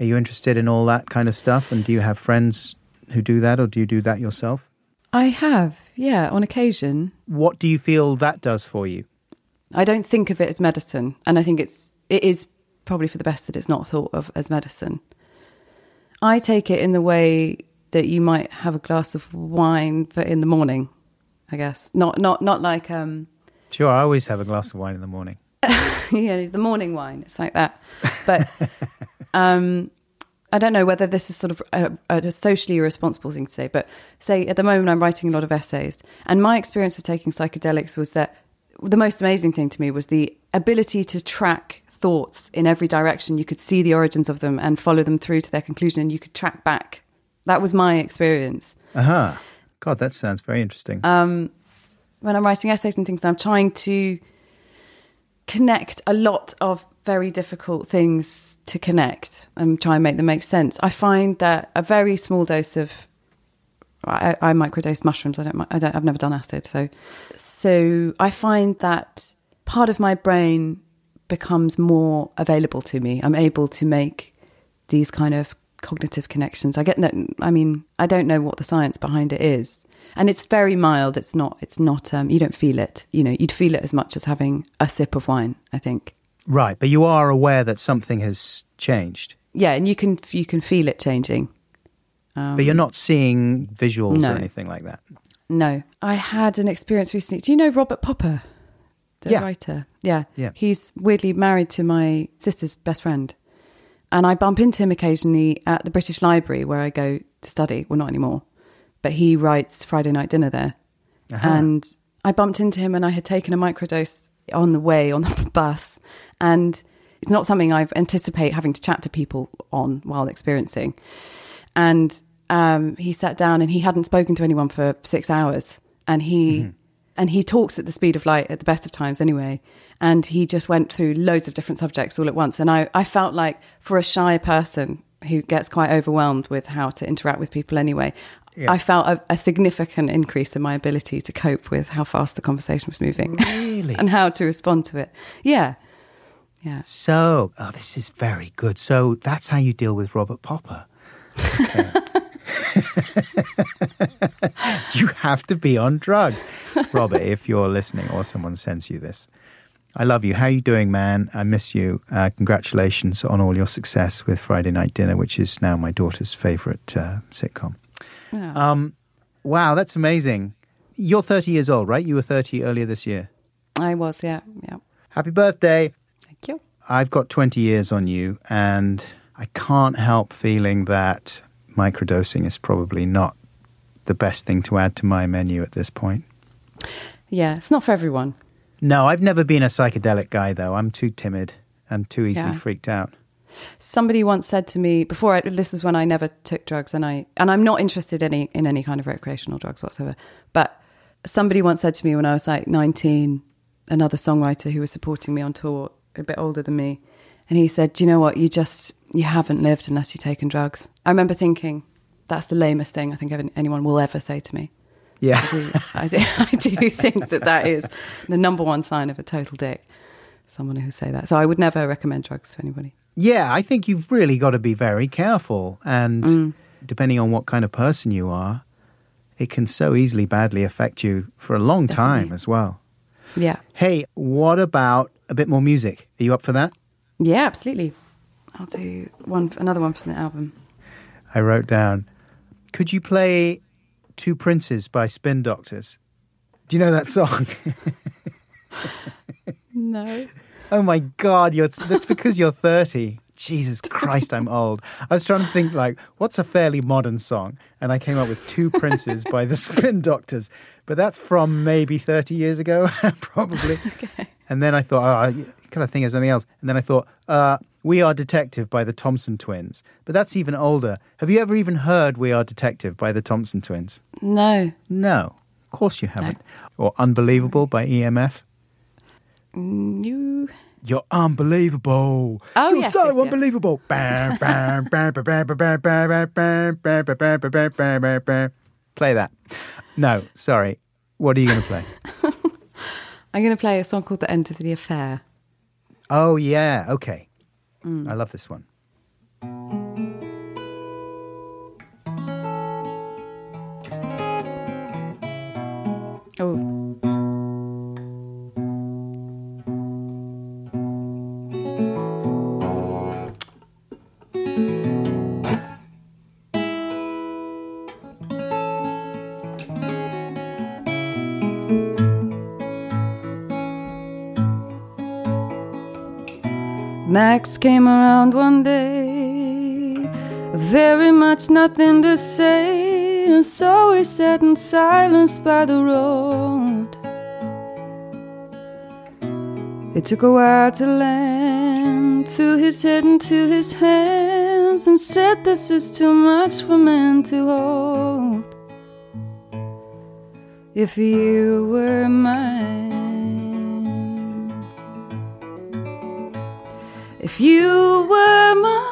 Are you interested in all that kind of stuff? And do you have friends who do that, or do you do that yourself? I have, yeah, on occasion. What do you feel that does for you? I don't think of it as medicine, and I think it's it is probably for the best that it's not thought of as medicine. I take it in the way that you might have a glass of wine but in the morning, I guess. Not not not like um Sure, I always have a glass of wine in the morning. Yeah, the morning wine, it's like that. But um, I don't know whether this is sort of a, a socially irresponsible thing to say, but say at the moment I'm writing a lot of essays, and my experience of taking psychedelics was that the most amazing thing to me was the ability to track thoughts in every direction. You could see the origins of them and follow them through to their conclusion, and you could track back. That was my experience. Aha. Uh-huh. God, that sounds very interesting. Um, when I'm writing essays and things, I'm trying to connect a lot of very difficult things to connect and try and make them make sense. I find that a very small dose of I, I microdose mushrooms. I don't. I don't. I've never done acid, so so I find that part of my brain becomes more available to me. I'm able to make these kind of cognitive connections. I get that. I mean, I don't know what the science behind it is, and it's very mild. It's not. It's not. Um, you don't feel it. You know, you'd feel it as much as having a sip of wine, I think. Right, but you are aware that something has changed. Yeah, and you can you can feel it changing. Um, but you're not seeing visuals no. or anything like that? No. I had an experience recently. Do you know Robert Popper, the yeah. writer? Yeah. yeah. He's weirdly married to my sister's best friend. And I bump into him occasionally at the British Library where I go to study. Well, not anymore. But he writes Friday Night Dinner there. Uh-huh. And I bumped into him, and I had taken a microdose on the way on the bus, and it's not something I anticipate having to chat to people on while experiencing. And um, he sat down, and he hadn't spoken to anyone for six hours, and he mm-hmm. and he talks at the speed of light at the best of times anyway, and he just went through loads of different subjects all at once. And I, I felt like, for a shy person who gets quite overwhelmed with how to interact with people anyway, yeah. I felt a, a significant increase in my ability to cope with how fast the conversation was moving. Really? And how to respond to it. Yeah. Yeah. So, oh, this is very good. So that's how you deal with Robert Popper. Okay. You have to be on drugs. Robert, if you're listening or someone sends you this, I love you. How are you doing, man? I miss you. Uh, congratulations on all your success with Friday Night Dinner, which is now my daughter's favourite uh, sitcom. Wow. Um, wow, that's amazing. You're thirty years old, right? You were thirty earlier this year. I was, yeah. yeah. Happy birthday. Thank you. I've got twenty years on you, and I can't help feeling that microdosing is probably not the best thing to add to my menu at this point. Yeah, it's not for everyone. No, I've never been a psychedelic guy, though. I'm too timid and too easily yeah. freaked out. Somebody once said to me before I, this is when I never took drugs, and I and I'm not interested any in any kind of recreational drugs whatsoever, but somebody once said to me when I was like nineteen, another songwriter who was supporting me on tour, a bit older than me, and he said, do you know what, you just you haven't lived unless you've taken drugs. I remember thinking, that's the lamest thing I think anyone will ever say to me. Yeah. I do, I do, I do think that that is the number one sign of a total dick, someone who say that. So I would never recommend drugs to anybody. Yeah, I think you've really got to be very careful. And mm. depending on what kind of person you are, it can so easily badly affect you for a long Definitely. time as well. Yeah. Hey, what about a bit more music? Are you up for that? Yeah, absolutely. I'll do one, another one from the album. I wrote down, could you play Two Princes by Spin Doctors? Do you know that song? No. Oh my God, you're, that's because you're thirty. Jesus Christ, I'm old. I was trying to think, like, what's a fairly modern song? And I came up with Two Princes by the Spin Doctors. But that's from maybe thirty years ago, probably. Okay. And then I thought, oh, can I think of something else? And then I thought, uh, We Are Detective by the Thompson Twins. But that's even older. Have you ever even heard We Are Detective by the Thompson Twins? No. No. Of course you haven't. No. Or Unbelievable Sorry. by E M F. No. You're unbelievable. Oh, You're yes, so yes, unbelievable. Yes. Play that. No, sorry. What are you going to play? I'm going to play a song called The End of the Affair. Oh, yeah. Okay. Mm. I love this one. Oh. Max came around one day, very much nothing to say, and so we sat in silence by the road. It took a while to land, threw his head into his hands, and said, this is too much for man to hold. If you were mine, if you were mine,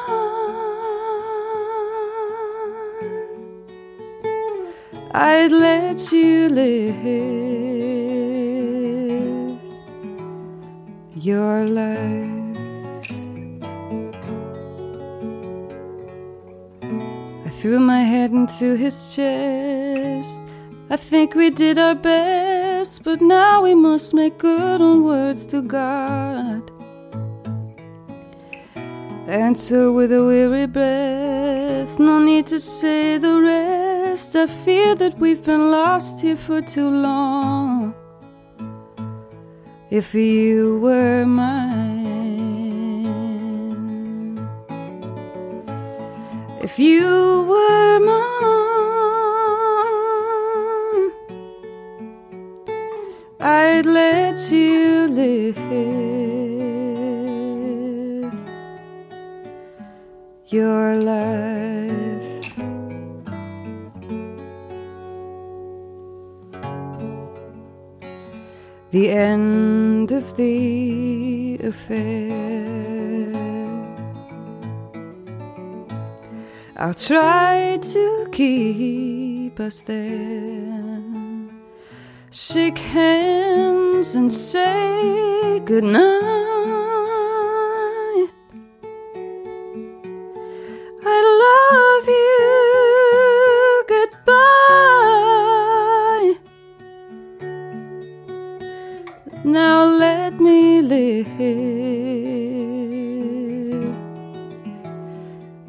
I'd let you live your life. I threw my head into his chest. I think we did our best, but now we must make good on words to God. Answer with a weary breath, no need to say the rest. I fear that we've been lost here for too long. If you were mine, if you were mine, I'd let you live your life. The end of the affair. I'll try to keep us there. Shake hands and say goodnight.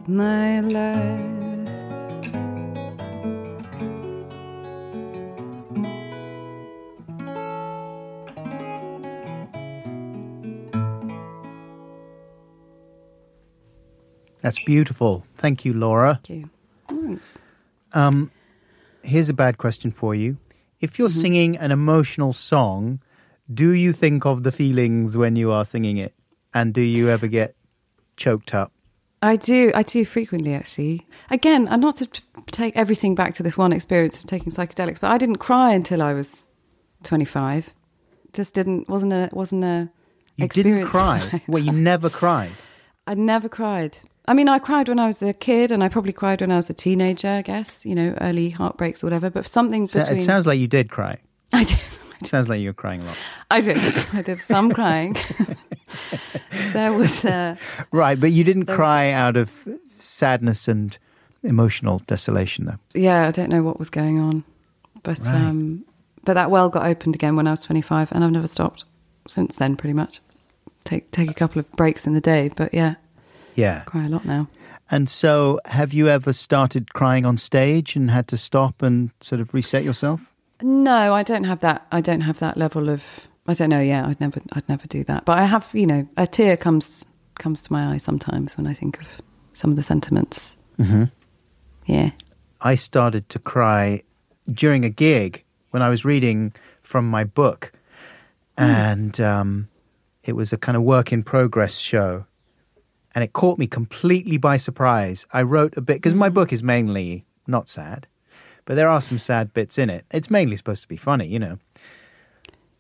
My life. That's beautiful. Thank you, Laura. Thank you. Thanks. Um, here's a bad question for you. If you're mm-hmm. singing an emotional song, do you think of the feelings when you are singing it? And do you ever get choked up? I do, I do frequently, actually. Again, I'm not to take everything back to this one experience of taking psychedelics, but I didn't cry until I was twenty-five. Just didn't, wasn't a, wasn't a. You experience didn't cry? Well, you never cried? I never cried. I mean, I cried when I was a kid, and I probably cried when I was a teenager, I guess, you know, early heartbreaks or whatever, but something so between... It sounds like you did cry. I did. I did. It sounds like you were crying a lot. I did. I did some crying. There was a... Right, but you didn't cry was... out of sadness and emotional desolation, though. Yeah, I don't know what was going on. But right. um, but that well got opened again when I was twenty-five, and I've never stopped since then, pretty much. Take take a couple of breaks in the day, but yeah. Yeah. I cry a lot now. And so have you ever started crying on stage and had to stop and sort of reset yourself? No, I don't have that. I don't have that level of, I don't know, yeah, I'd never I'd never do that. But I have, you know, a tear comes comes to my eye sometimes when I think of some of the sentiments. Mm-hmm. Yeah. I started to cry during a gig when I was reading from my book. Mm. And um, it was a kind of work in progress show. And it caught me completely by surprise. I wrote a bit, because my book is mainly not sad, but there are some sad bits in it. It's mainly supposed to be funny, you know.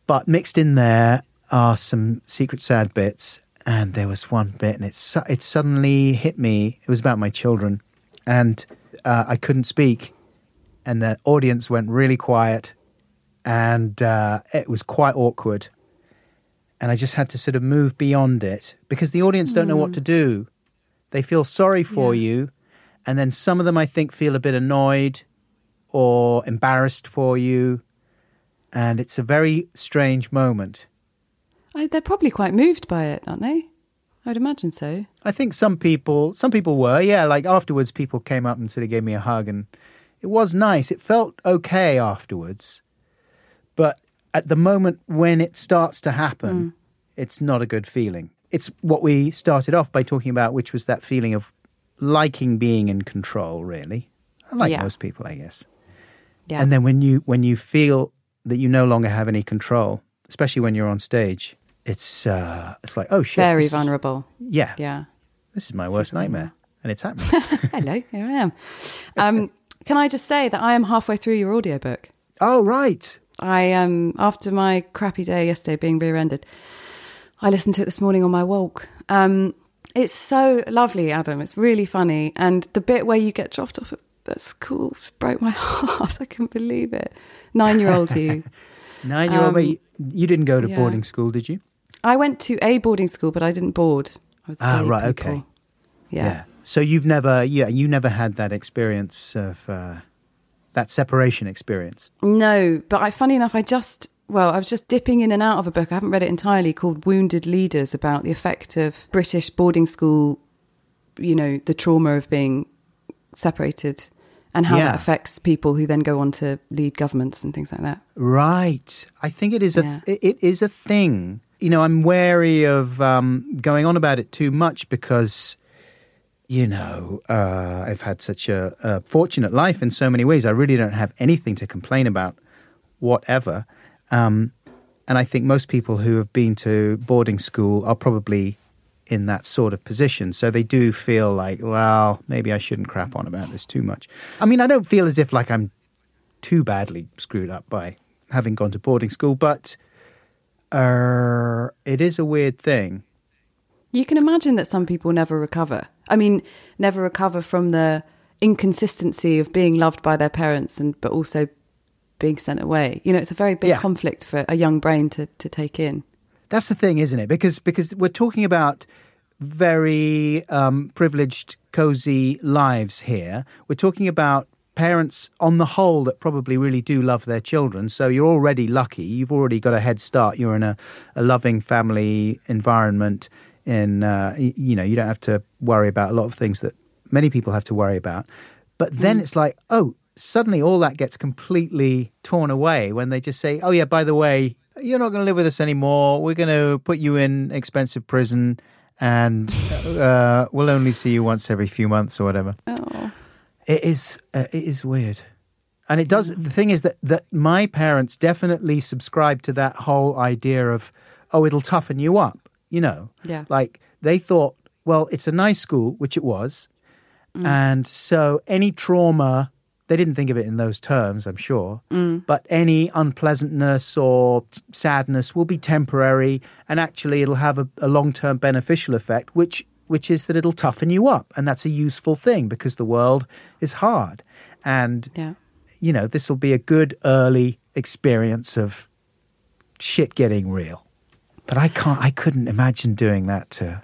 But mixed in there are some secret sad bits. And there was one bit, and it, su- it suddenly hit me. It was about my children. And uh, I couldn't speak. And the audience went really quiet. And uh, it was quite awkward. And I just had to sort of move beyond it, because the audience don't know what to do. They feel sorry for yeah. you. And then some of them, I think, feel a bit annoyed or embarrassed for you. And it's a very strange moment. I, they're probably quite moved by it, aren't they? I would imagine so. I think some people, some people were, yeah. Like afterwards, people came up and sort of gave me a hug, and it was nice. It felt okay afterwards. But at the moment when it starts to happen, mm. it's not a good feeling. It's what we started off by talking about, which was that feeling of liking being in control, really. Like yeah. most people, I guess. Yeah. And then when you when you feel that you no longer have any control, especially when you're on stage, it's uh, it's like, oh, shit. Very vulnerable. Is, yeah. Yeah. This is my it's worst nightmare, and it's happening. Hello, here I am. Um, can I just say that I am halfway through your audiobook? Oh, right. I um after my crappy day yesterday being rear-ended, I listened to it this morning on my walk. Um, it's so lovely, Adam. It's really funny, and the bit where you get dropped off at school broke my heart. I couldn't believe it. Nine-year-old you. Nine-year-old. Um, you, you didn't go to yeah. boarding school, did you? I went to a boarding school, but I didn't board. I was ah right, people. okay, yeah. yeah. So you've never, yeah, you never had that experience of. Uh... That separation experience. No, but I, funny enough, I just, well, I was just dipping in and out of a book. I haven't read it entirely, called Wounded Leaders, about the effect of British boarding school, you know, the trauma of being separated and how yeah. that affects people who then go on to lead governments and things like that. Right. I think it is yeah. a it is a thing. You know, I'm wary of um, going on about it too much because... You know, uh, I've had such a, a fortunate life in so many ways. I really don't have anything to complain about, whatever. Um, and I think most people who have been to boarding school are probably in that sort of position. So they do feel like, well, maybe I shouldn't crap on about this too much. I mean, I don't feel as if like I'm too badly screwed up by having gone to boarding school, but uh, it is a weird thing. You can imagine that some people never recover. I mean, never recover from the inconsistency of being loved by their parents and but also being sent away. You know, it's a very big yeah. conflict for a young brain to, to take in. That's the thing, isn't it? Because because we're talking about very um, privileged, cozy lives here. We're talking about parents on the whole that probably really do love their children. So you're already lucky. You've already got a head start. You're in a, a loving family environment. In, uh, you know, you don't have to worry about a lot of things that many people have to worry about. But then mm. it's like, oh, suddenly all that gets completely torn away when they just say, oh, yeah, by the way, you're not going to live with us anymore. We're going to put you in expensive prison and uh, we'll only see you once every few months or whatever. Oh. It is uh, it is weird. And it does. The thing is that, that my parents definitely subscribed to that whole idea of, oh, it'll toughen you up. You know, yeah. like they thought, well, it's a nice school, which it was. Mm. And so any trauma, they didn't think of it in those terms, I'm sure. Mm. But any unpleasantness or t- sadness will be temporary. And actually, it'll have a, a long-term beneficial effect, which which is that it'll toughen you up. And that's a useful thing because the world is hard. And, yeah. you know, this will be a good early experience of shit getting real. But I can't, I couldn't imagine doing that to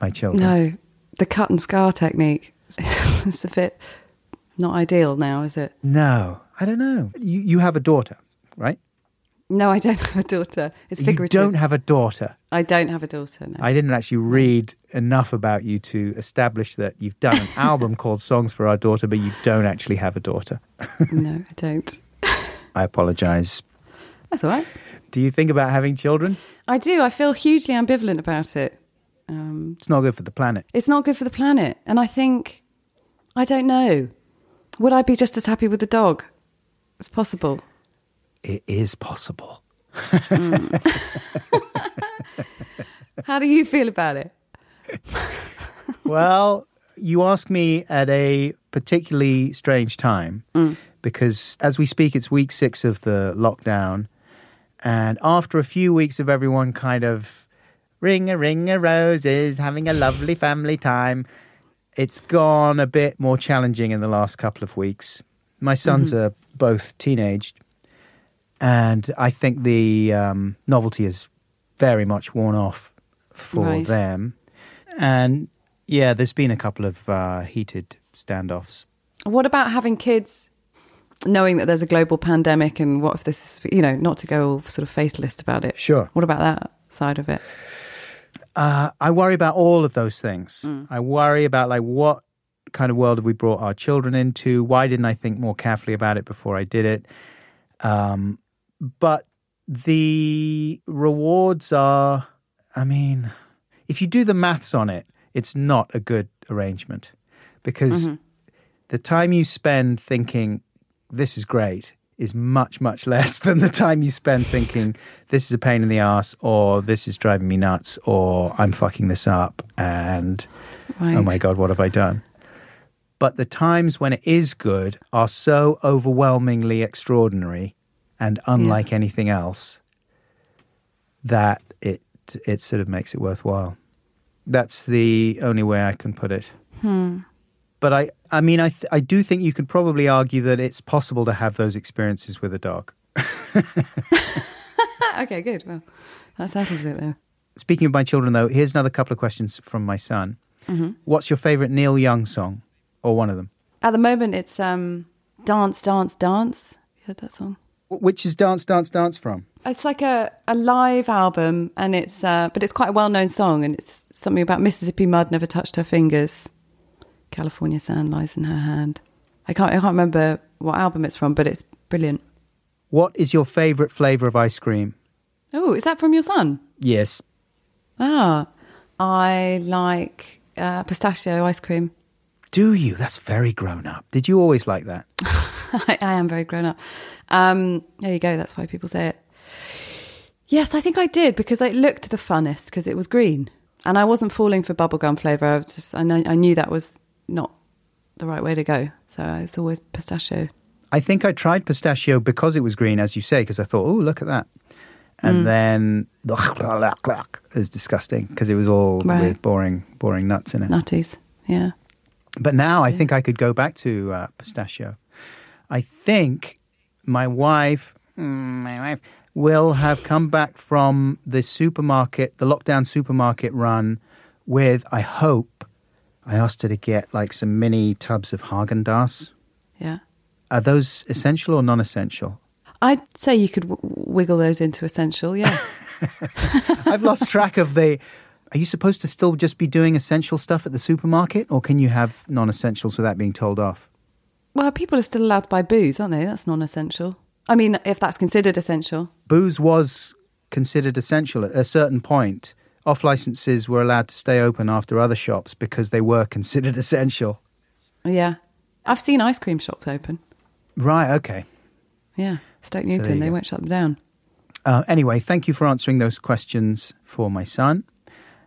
my children. No, the cut and scar technique is a bit not ideal now, is it? No, I don't know. You, you have a daughter, right? No, I don't have a daughter. It's figurative. You don't have a daughter. I don't have a daughter, no. I didn't actually read enough about you to establish that you've done an album called Songs for Our Daughter, but you don't actually have a daughter. No, I don't. I apologise. That's all right. Do you think about having children? I do. I feel hugely ambivalent about it. Um, it's not good for the planet. It's not good for the planet. And I think, I don't know. Would I be just as happy with the dog? It's possible. It is possible. Mm. How do you feel about it? Well, you ask me at a particularly strange time mm. because as we speak, it's week six of the lockdown. And after a few weeks of everyone kind of ring a ring a roses, having a lovely family time, it's gone a bit more challenging in the last couple of weeks. My sons mm-hmm. are both teenaged. And I think the um, novelty is very much worn off for right. them. And, yeah, there's been a couple of uh, heated standoffs. What about having kids, knowing that there's a global pandemic and what if this is, you know, not to go all sort of fatalist about it. Sure. What about that side of it? Uh, I worry about all of those things. Mm. I worry about, like, what kind of world have we brought our children into? Why didn't I think more carefully about it before I did it? Um But the rewards are, I mean, if you do the maths on it, it's not a good arrangement because mm-hmm. the time you spend thinking this is great is much, much less than the time you spend thinking this is a pain in the ass or this is driving me nuts or I'm fucking this up and right. oh my God, what have I done? But the times when it is good are so overwhelmingly extraordinary and unlike yeah. anything else, that it it sort of makes it worthwhile. That's the only way I can put it. Hmm. But I, I mean, I, th- I do think you could probably argue that it's possible to have those experiences with a dog. Okay, good. Well, that settles it then. Speaking of my children, though, here's another couple of questions from my son. Mm-hmm. What's your favourite Neil Young song, or one of them? At the moment, it's um, Dance, Dance, Dance. You heard that song? Which is Dance, Dance, Dance from? It's like a, a live album, and it's uh, but it's quite a well-known song, and it's something about Mississippi mud never touched her fingers. California sand lies in her hand. I can't I can't remember what album it's from, but it's brilliant. What is your favourite flavour of ice cream? Oh, is that from your son? Yes. Ah, I like uh, pistachio ice cream. Do you? That's very grown up. Did you always like that? I, I am very grown up. Um, there you go. That's why people say it. Yes, I think I did because it looked the funnest because it was green, and I wasn't falling for bubblegum flavour. I was just, I, know, I knew that was not the right way to go, so I was always pistachio. I think I tried pistachio because it was green, as you say, because I thought, oh, look at that, and mm. then it was disgusting because it was all right. with boring, boring nuts in it. Nutties, yeah. But now I think I could go back to uh, pistachio. I think my wife, my wife will have come back from the supermarket, the lockdown supermarket run with, I hope, I asked her to get like some mini tubs of Häagen-Dazs. Yeah. Are those essential or non-essential? I'd say you could w- wiggle those into essential, yeah. I've lost track of the... Are you supposed to still just be doing essential stuff at the supermarket, or can you have non-essentials without being told off? Well, people are still allowed to buy booze, aren't they? That's non-essential. I mean, if that's considered essential. Booze was considered essential at a certain point. Off-licenses were allowed to stay open after other shops because they were considered essential. Yeah. I've seen ice cream shops open. Right, okay. Yeah, Stoke Newington, so they go. Won't shut them down. Uh, anyway, thank you for answering those questions for my son.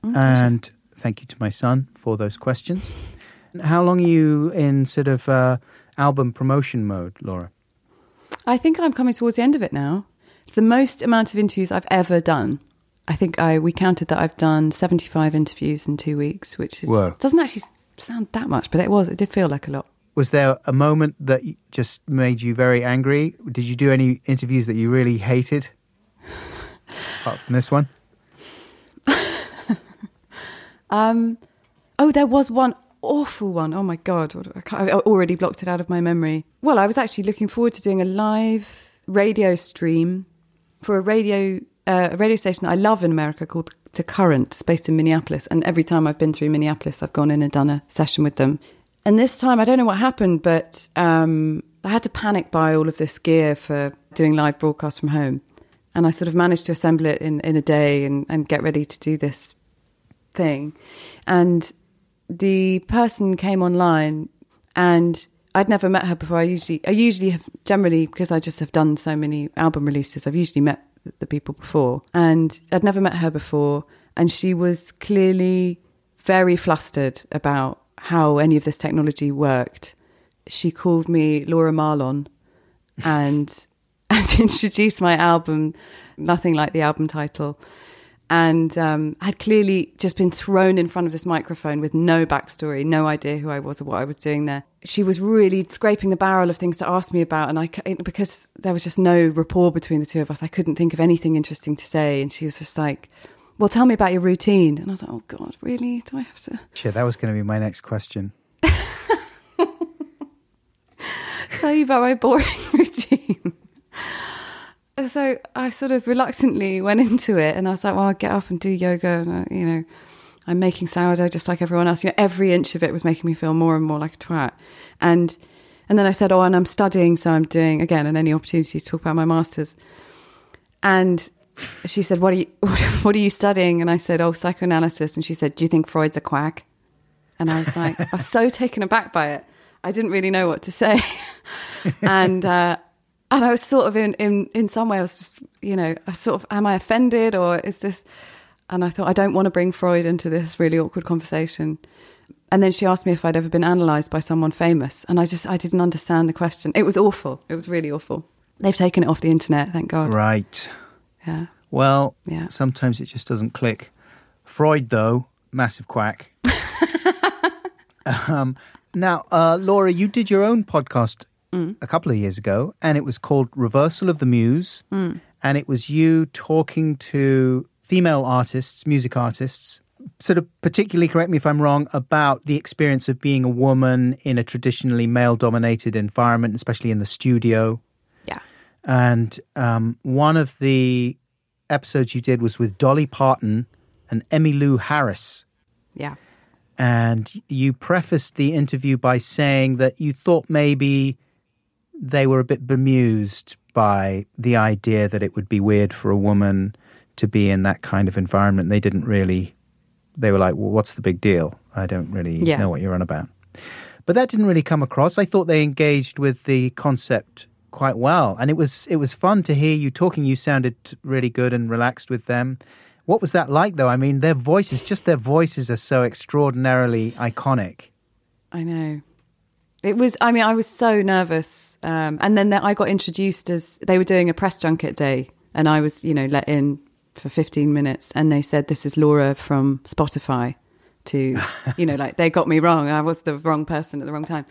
Mm-hmm. And thank you to my son for those questions. How long are you in sort of uh, album promotion mode, Laura? I think I'm coming towards the end of it now. It's the most amount of interviews I've ever done I think I we counted that I've done seventy-five interviews in two weeks, which is, doesn't actually sound that much, but it was. It did feel like a lot. Was there a moment that just made you very angry? Did you do any interviews that you really hated? Apart from this one? um, oh, there was one awful one. Oh, my God. I already blocked it out of my memory. Well, I was actually looking forward to doing a live radio stream for a radio uh, a radio station that I love in America called The Current. It's based in Minneapolis. And every time I've been through Minneapolis, I've gone in and done a session with them. And this time, I don't know what happened, but um, I had to panic buy all of this gear for doing live broadcasts from home. And I sort of managed to assemble it in, in a day and, and get ready to do this thing. And the person came online, and I'd never met her before. I usually, I usually have generally, because I just have done so many album releases, I've usually met the people before. And I'd never met her before. And she was clearly very flustered about how any of this technology worked. She called me Laura Marling and, and introduced my album, nothing like the album title. And um, I'd clearly just been thrown in front of this microphone with no backstory, no idea who I was or what I was doing there. She was really scraping the barrel of things to ask me about. And I, because there was just no rapport between the two of us, I couldn't think of anything interesting to say. And she was just like, well, tell me about your routine. And I was like, oh, God, really? Do I have to? Shit, that was going to be my next question. Tell you about my boring routine. So I sort of reluctantly went into it, and I was like, well, I'll get up and do yoga. And, I, you know, I'm making sourdough just like everyone else. You know, every inch of it was making me feel more and more like a twat. And, and then I said, oh, and I'm studying. So I'm doing, again, and any opportunity to talk about my master's. And she said, what are you what are you studying? And I said, oh, psychoanalysis. And she said, do you think Freud's a quack? And I was like, I was so taken aback by it. I didn't really know what to say. and uh, and I was sort of in, in, in some way, I was just, you know, I sort of, am I offended or is this? And I thought, I don't want to bring Freud into this really awkward conversation. And then she asked me if I'd ever been analysed by someone famous. And I just, I didn't understand the question. It was awful. It was really awful. They've taken it off the internet, thank God. Right. Yeah. Well, yeah. Sometimes it just doesn't click. Freud, though, massive quack. um, now, uh, Laura, you did your own podcast mm. a couple of years ago, and it was called Reversal of the Muse, mm. and it was you talking to female artists, music artists, sort of particularly, correct me if I'm wrong, about the experience of being a woman in a traditionally male-dominated environment, especially in the studio. Yeah. And um, one of the episodes you did was with Dolly Parton and Emmylou Harris. Yeah. And you prefaced the interview by saying that you thought maybe they were a bit bemused by the idea that it would be weird for a woman to be in that kind of environment. They didn't really, they were like, well, what's the big deal? I don't really yeah. know what you're on about. But that didn't really come across. I thought they engaged with the concept quite well, and it was it was fun to hear you talking. You sounded really good and relaxed with them. What was that like, though? I mean, their voices, just their voices are so extraordinarily iconic. I know. It was, I mean, I was so nervous. Um, and then the, I got introduced as, they were doing a press junket day, and I was, you know, let in for fifteen minutes, and they said, this is Laura from Spotify to, you know, like, they got me wrong. I was the wrong person at the wrong time.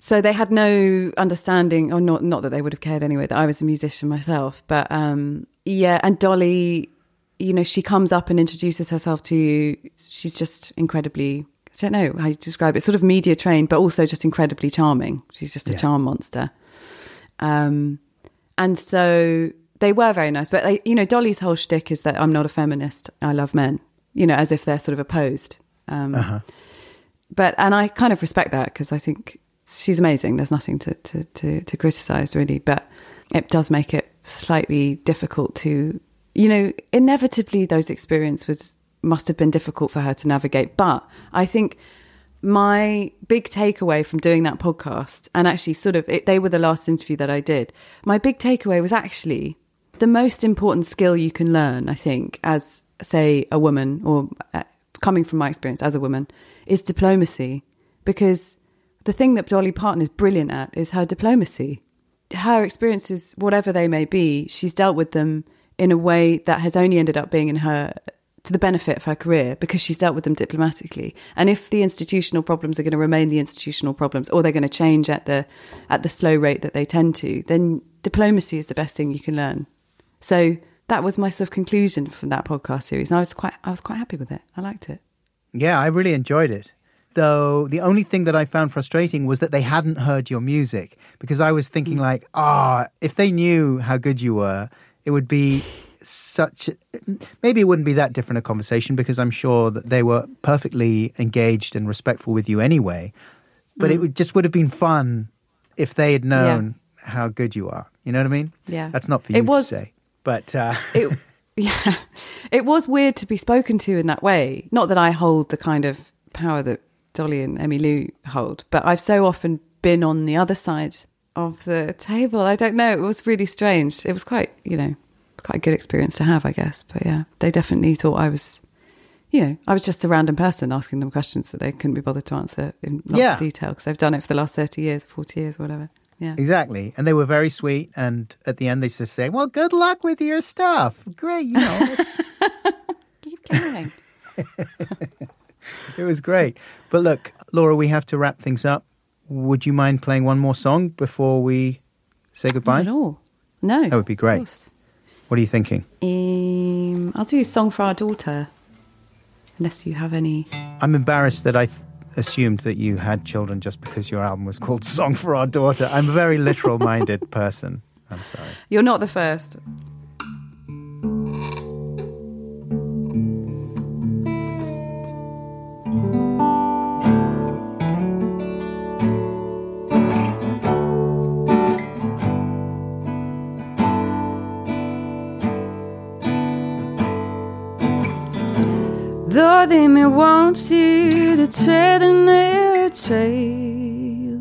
So they had no understanding, or not not that they would have cared anyway, that I was a musician myself. But um, yeah, and Dolly, you know, she comes up and introduces herself to you. She's just incredibly, I don't know how you describe it, sort of media trained, but also just incredibly charming. She's just a yeah. charm monster. Um, and so they were very nice. But, they, you know, Dolly's whole shtick is that I'm not a feminist, I love men, you know, as if they're sort of opposed. Um, uh-huh. But, and I kind of respect that, because I think she's amazing. There's nothing to, to, to, to criticise, really. But it does make it slightly difficult to, you know, inevitably those experiences must have been difficult for her to navigate. But I think my big takeaway from doing that podcast, and actually sort of, it, they were the last interview that I did. My big takeaway was actually the most important skill you can learn, I think, as, say, a woman, or uh, coming from my experience as a woman, is diplomacy. Because the thing that Dolly Parton is brilliant at is her diplomacy. Her experiences, whatever they may be, she's dealt with them in a way that has only ended up being in her, to the benefit of her career, because she's dealt with them diplomatically. And if the institutional problems are going to remain the institutional problems, or they're going to change at the at the slow rate that they tend to, then diplomacy is the best thing you can learn. So that was my sort of conclusion from that podcast series, and I was quite I was quite happy with it. I liked it. Yeah, I really enjoyed it. Though the only thing that I found frustrating was that they hadn't heard your music, because I was thinking like, ah, oh, if they knew how good you were, it would be such, maybe it wouldn't be that different a conversation, because I'm sure that they were perfectly engaged and respectful with you anyway. But mm. it would, just would have been fun if they had known yeah. how good you are. You know what I mean? Yeah. That's not for you it was, to say. But uh... it, yeah, it was weird to be spoken to in that way. Not that I hold the kind of power that Dolly and Emmylou hold, but I've so often been on the other side of the table. I don't know. It was really strange. It was quite, you know, quite a good experience to have, I guess. But yeah, they definitely thought I was, you know, I was just a random person asking them questions that they couldn't be bothered to answer in lots yeah. of detail, because they've done it for the last thirty years, forty years, whatever. Yeah, exactly. And they were very sweet. And at the end, they just say, well, good luck with your stuff. Great. You know, keep going. It was great. But look, Laura, we have to wrap things up. Would you mind playing one more song before we say goodbye? Not at all. No. That would be great. What are you thinking? Um, I'll do Song for Our Daughter, unless you have any. I'm embarrassed that I th- assumed that you had children just because your album was called Song for Our Daughter. I'm a very literal-minded person. I'm sorry. You're not the first. Though they may want you to tread in their trail,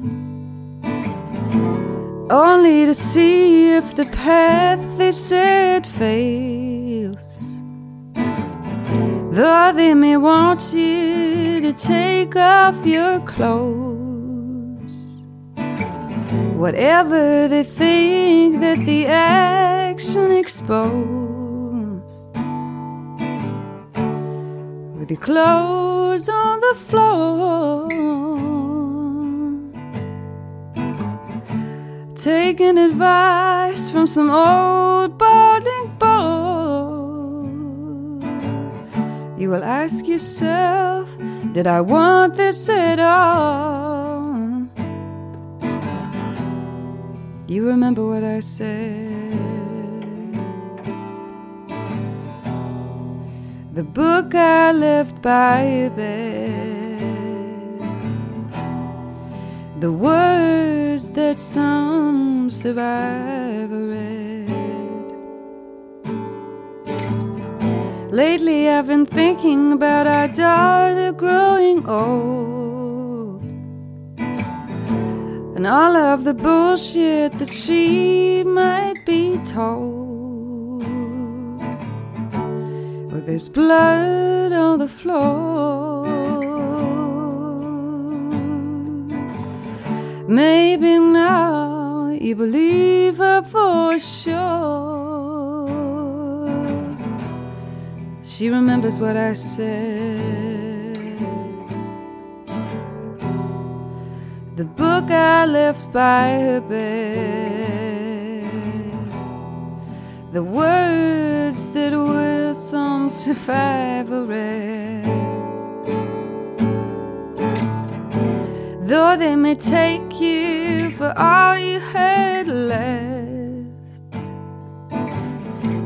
only to see if the path they set fails. Though they may want you to take off your clothes, whatever they think that the action exposed. With your clothes on the floor, taking advice from some old balding beau, you will ask yourself, did I want this at all? You remember what I said. The book I left by your bed, the words that some survivor read. Lately I've been thinking about our daughter growing old, and all of the bullshit that she might be told. There's blood on the floor. Maybe now you believe her for sure. She remembers what I said. The book I left by her bed, the words that were some survivor read. Though they may take you for all you had left,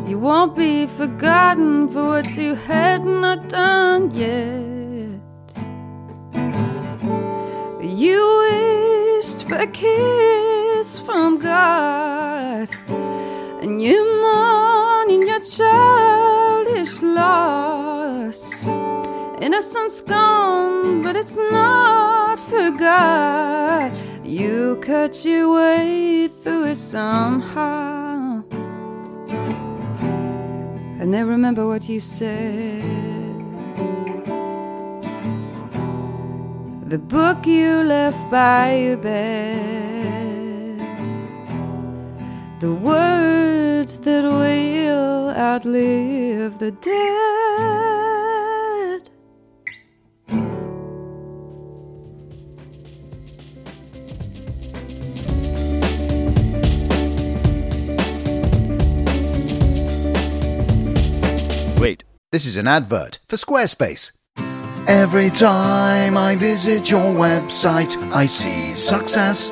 you won't be forgotten for what you had not done yet. You wished for a kiss from God, and you mourn in your child loss. Innocence gone, but it's not forgot. You cut your way through it somehow, and they remember what you said. The book you left by your bed, the words words that will outlive the dead. Wait, this is an advert for Squarespace. Every time I visit your website, I see success.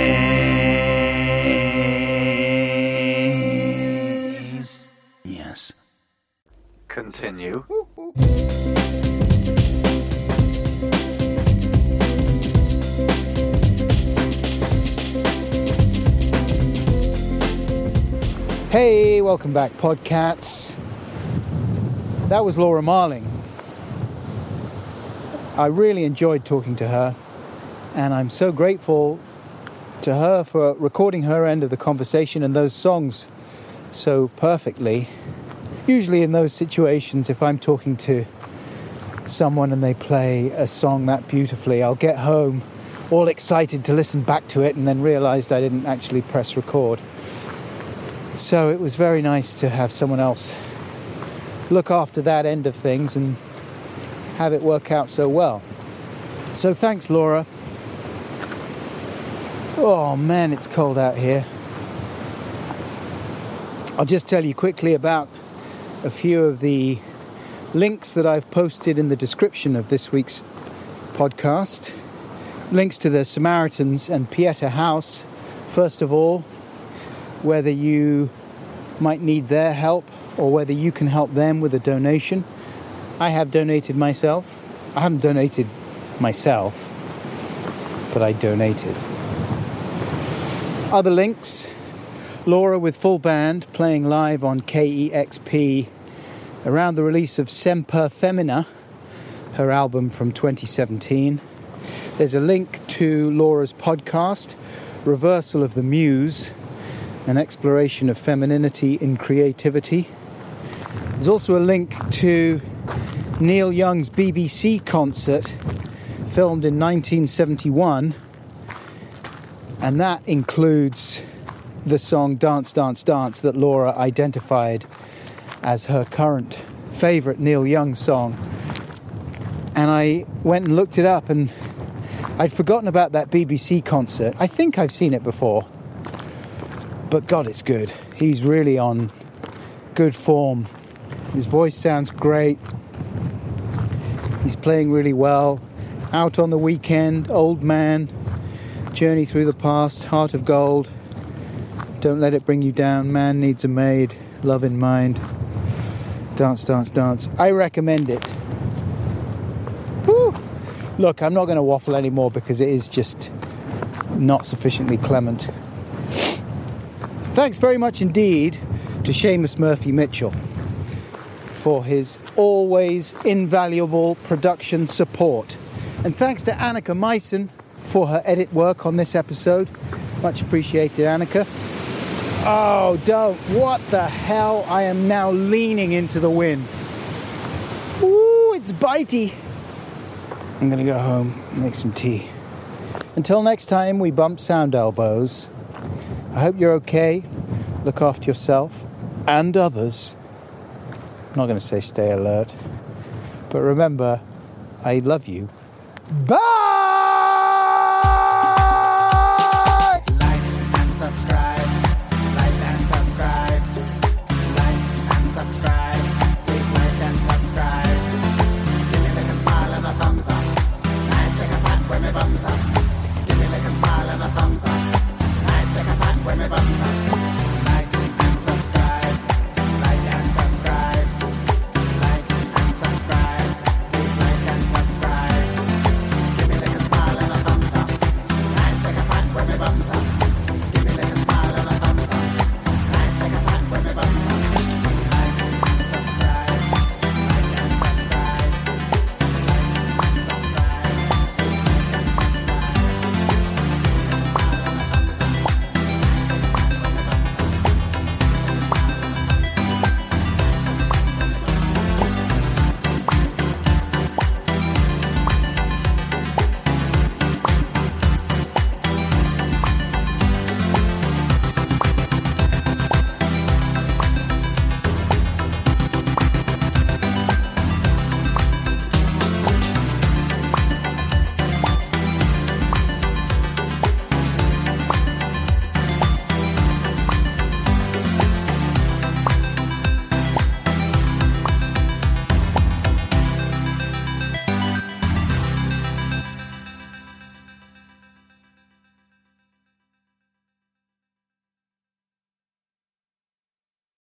Continue. Hey, welcome back, Podcats. That was Laura Marling. I really enjoyed talking to her, and I'm so grateful to her for recording her end of the conversation and those songs so perfectly. Usually in those situations, if I'm talking to someone and they play a song that beautifully, I'll get home all excited to listen back to it and then realised I didn't actually press record. So it was very nice to have someone else look after that end of things and have it work out so well. So thanks, Laura. Oh man, it's cold out here. I'll just tell you quickly about a few of the links that I've posted in the description of this week's podcast. Links to the Samaritans and Pieta House, first of all, whether you might need their help or whether you can help them with a donation. I have donated myself. I haven't donated myself, but I donated. Other links: Laura with full band playing live on K E X P around the release of Semper Femina, her album from twenty seventeen. There's a link to Laura's podcast, Reversal of the Muse, an exploration of femininity in creativity. There's also a link to Neil Young's B B C concert filmed in nineteen seventy-one, and that includes the song Dance, Dance, Dance that Laura identified as her current favourite Neil Young song. And I went and looked it up, and I'd forgotten about that B B C concert. I think I've seen it before, but God, it's good. He's really on good form. His voice sounds great. He's playing really well. Out on the Weekend, Old Man, Journey Through the Past, Heart of Gold, Don't Let It Bring You Down, Man Needs a Maid, Love in Mind, Dance, Dance, Dance. I recommend it. Woo. Look, I'm not going to waffle anymore because it is just not sufficiently clement. Thanks very much indeed to Seamus Murphy Mitchell for his always invaluable production support. And thanks to Annika Meissen for her edit work on this episode. Much appreciated, Annika. Oh, don't. What the hell? I am now leaning into the wind. Ooh, it's bitey. I'm going to go home and make some tea. Until next time, we bump sound elbows. I hope you're okay. Look after yourself and others. I'm not going to say stay alert, but remember, I love you. Bye!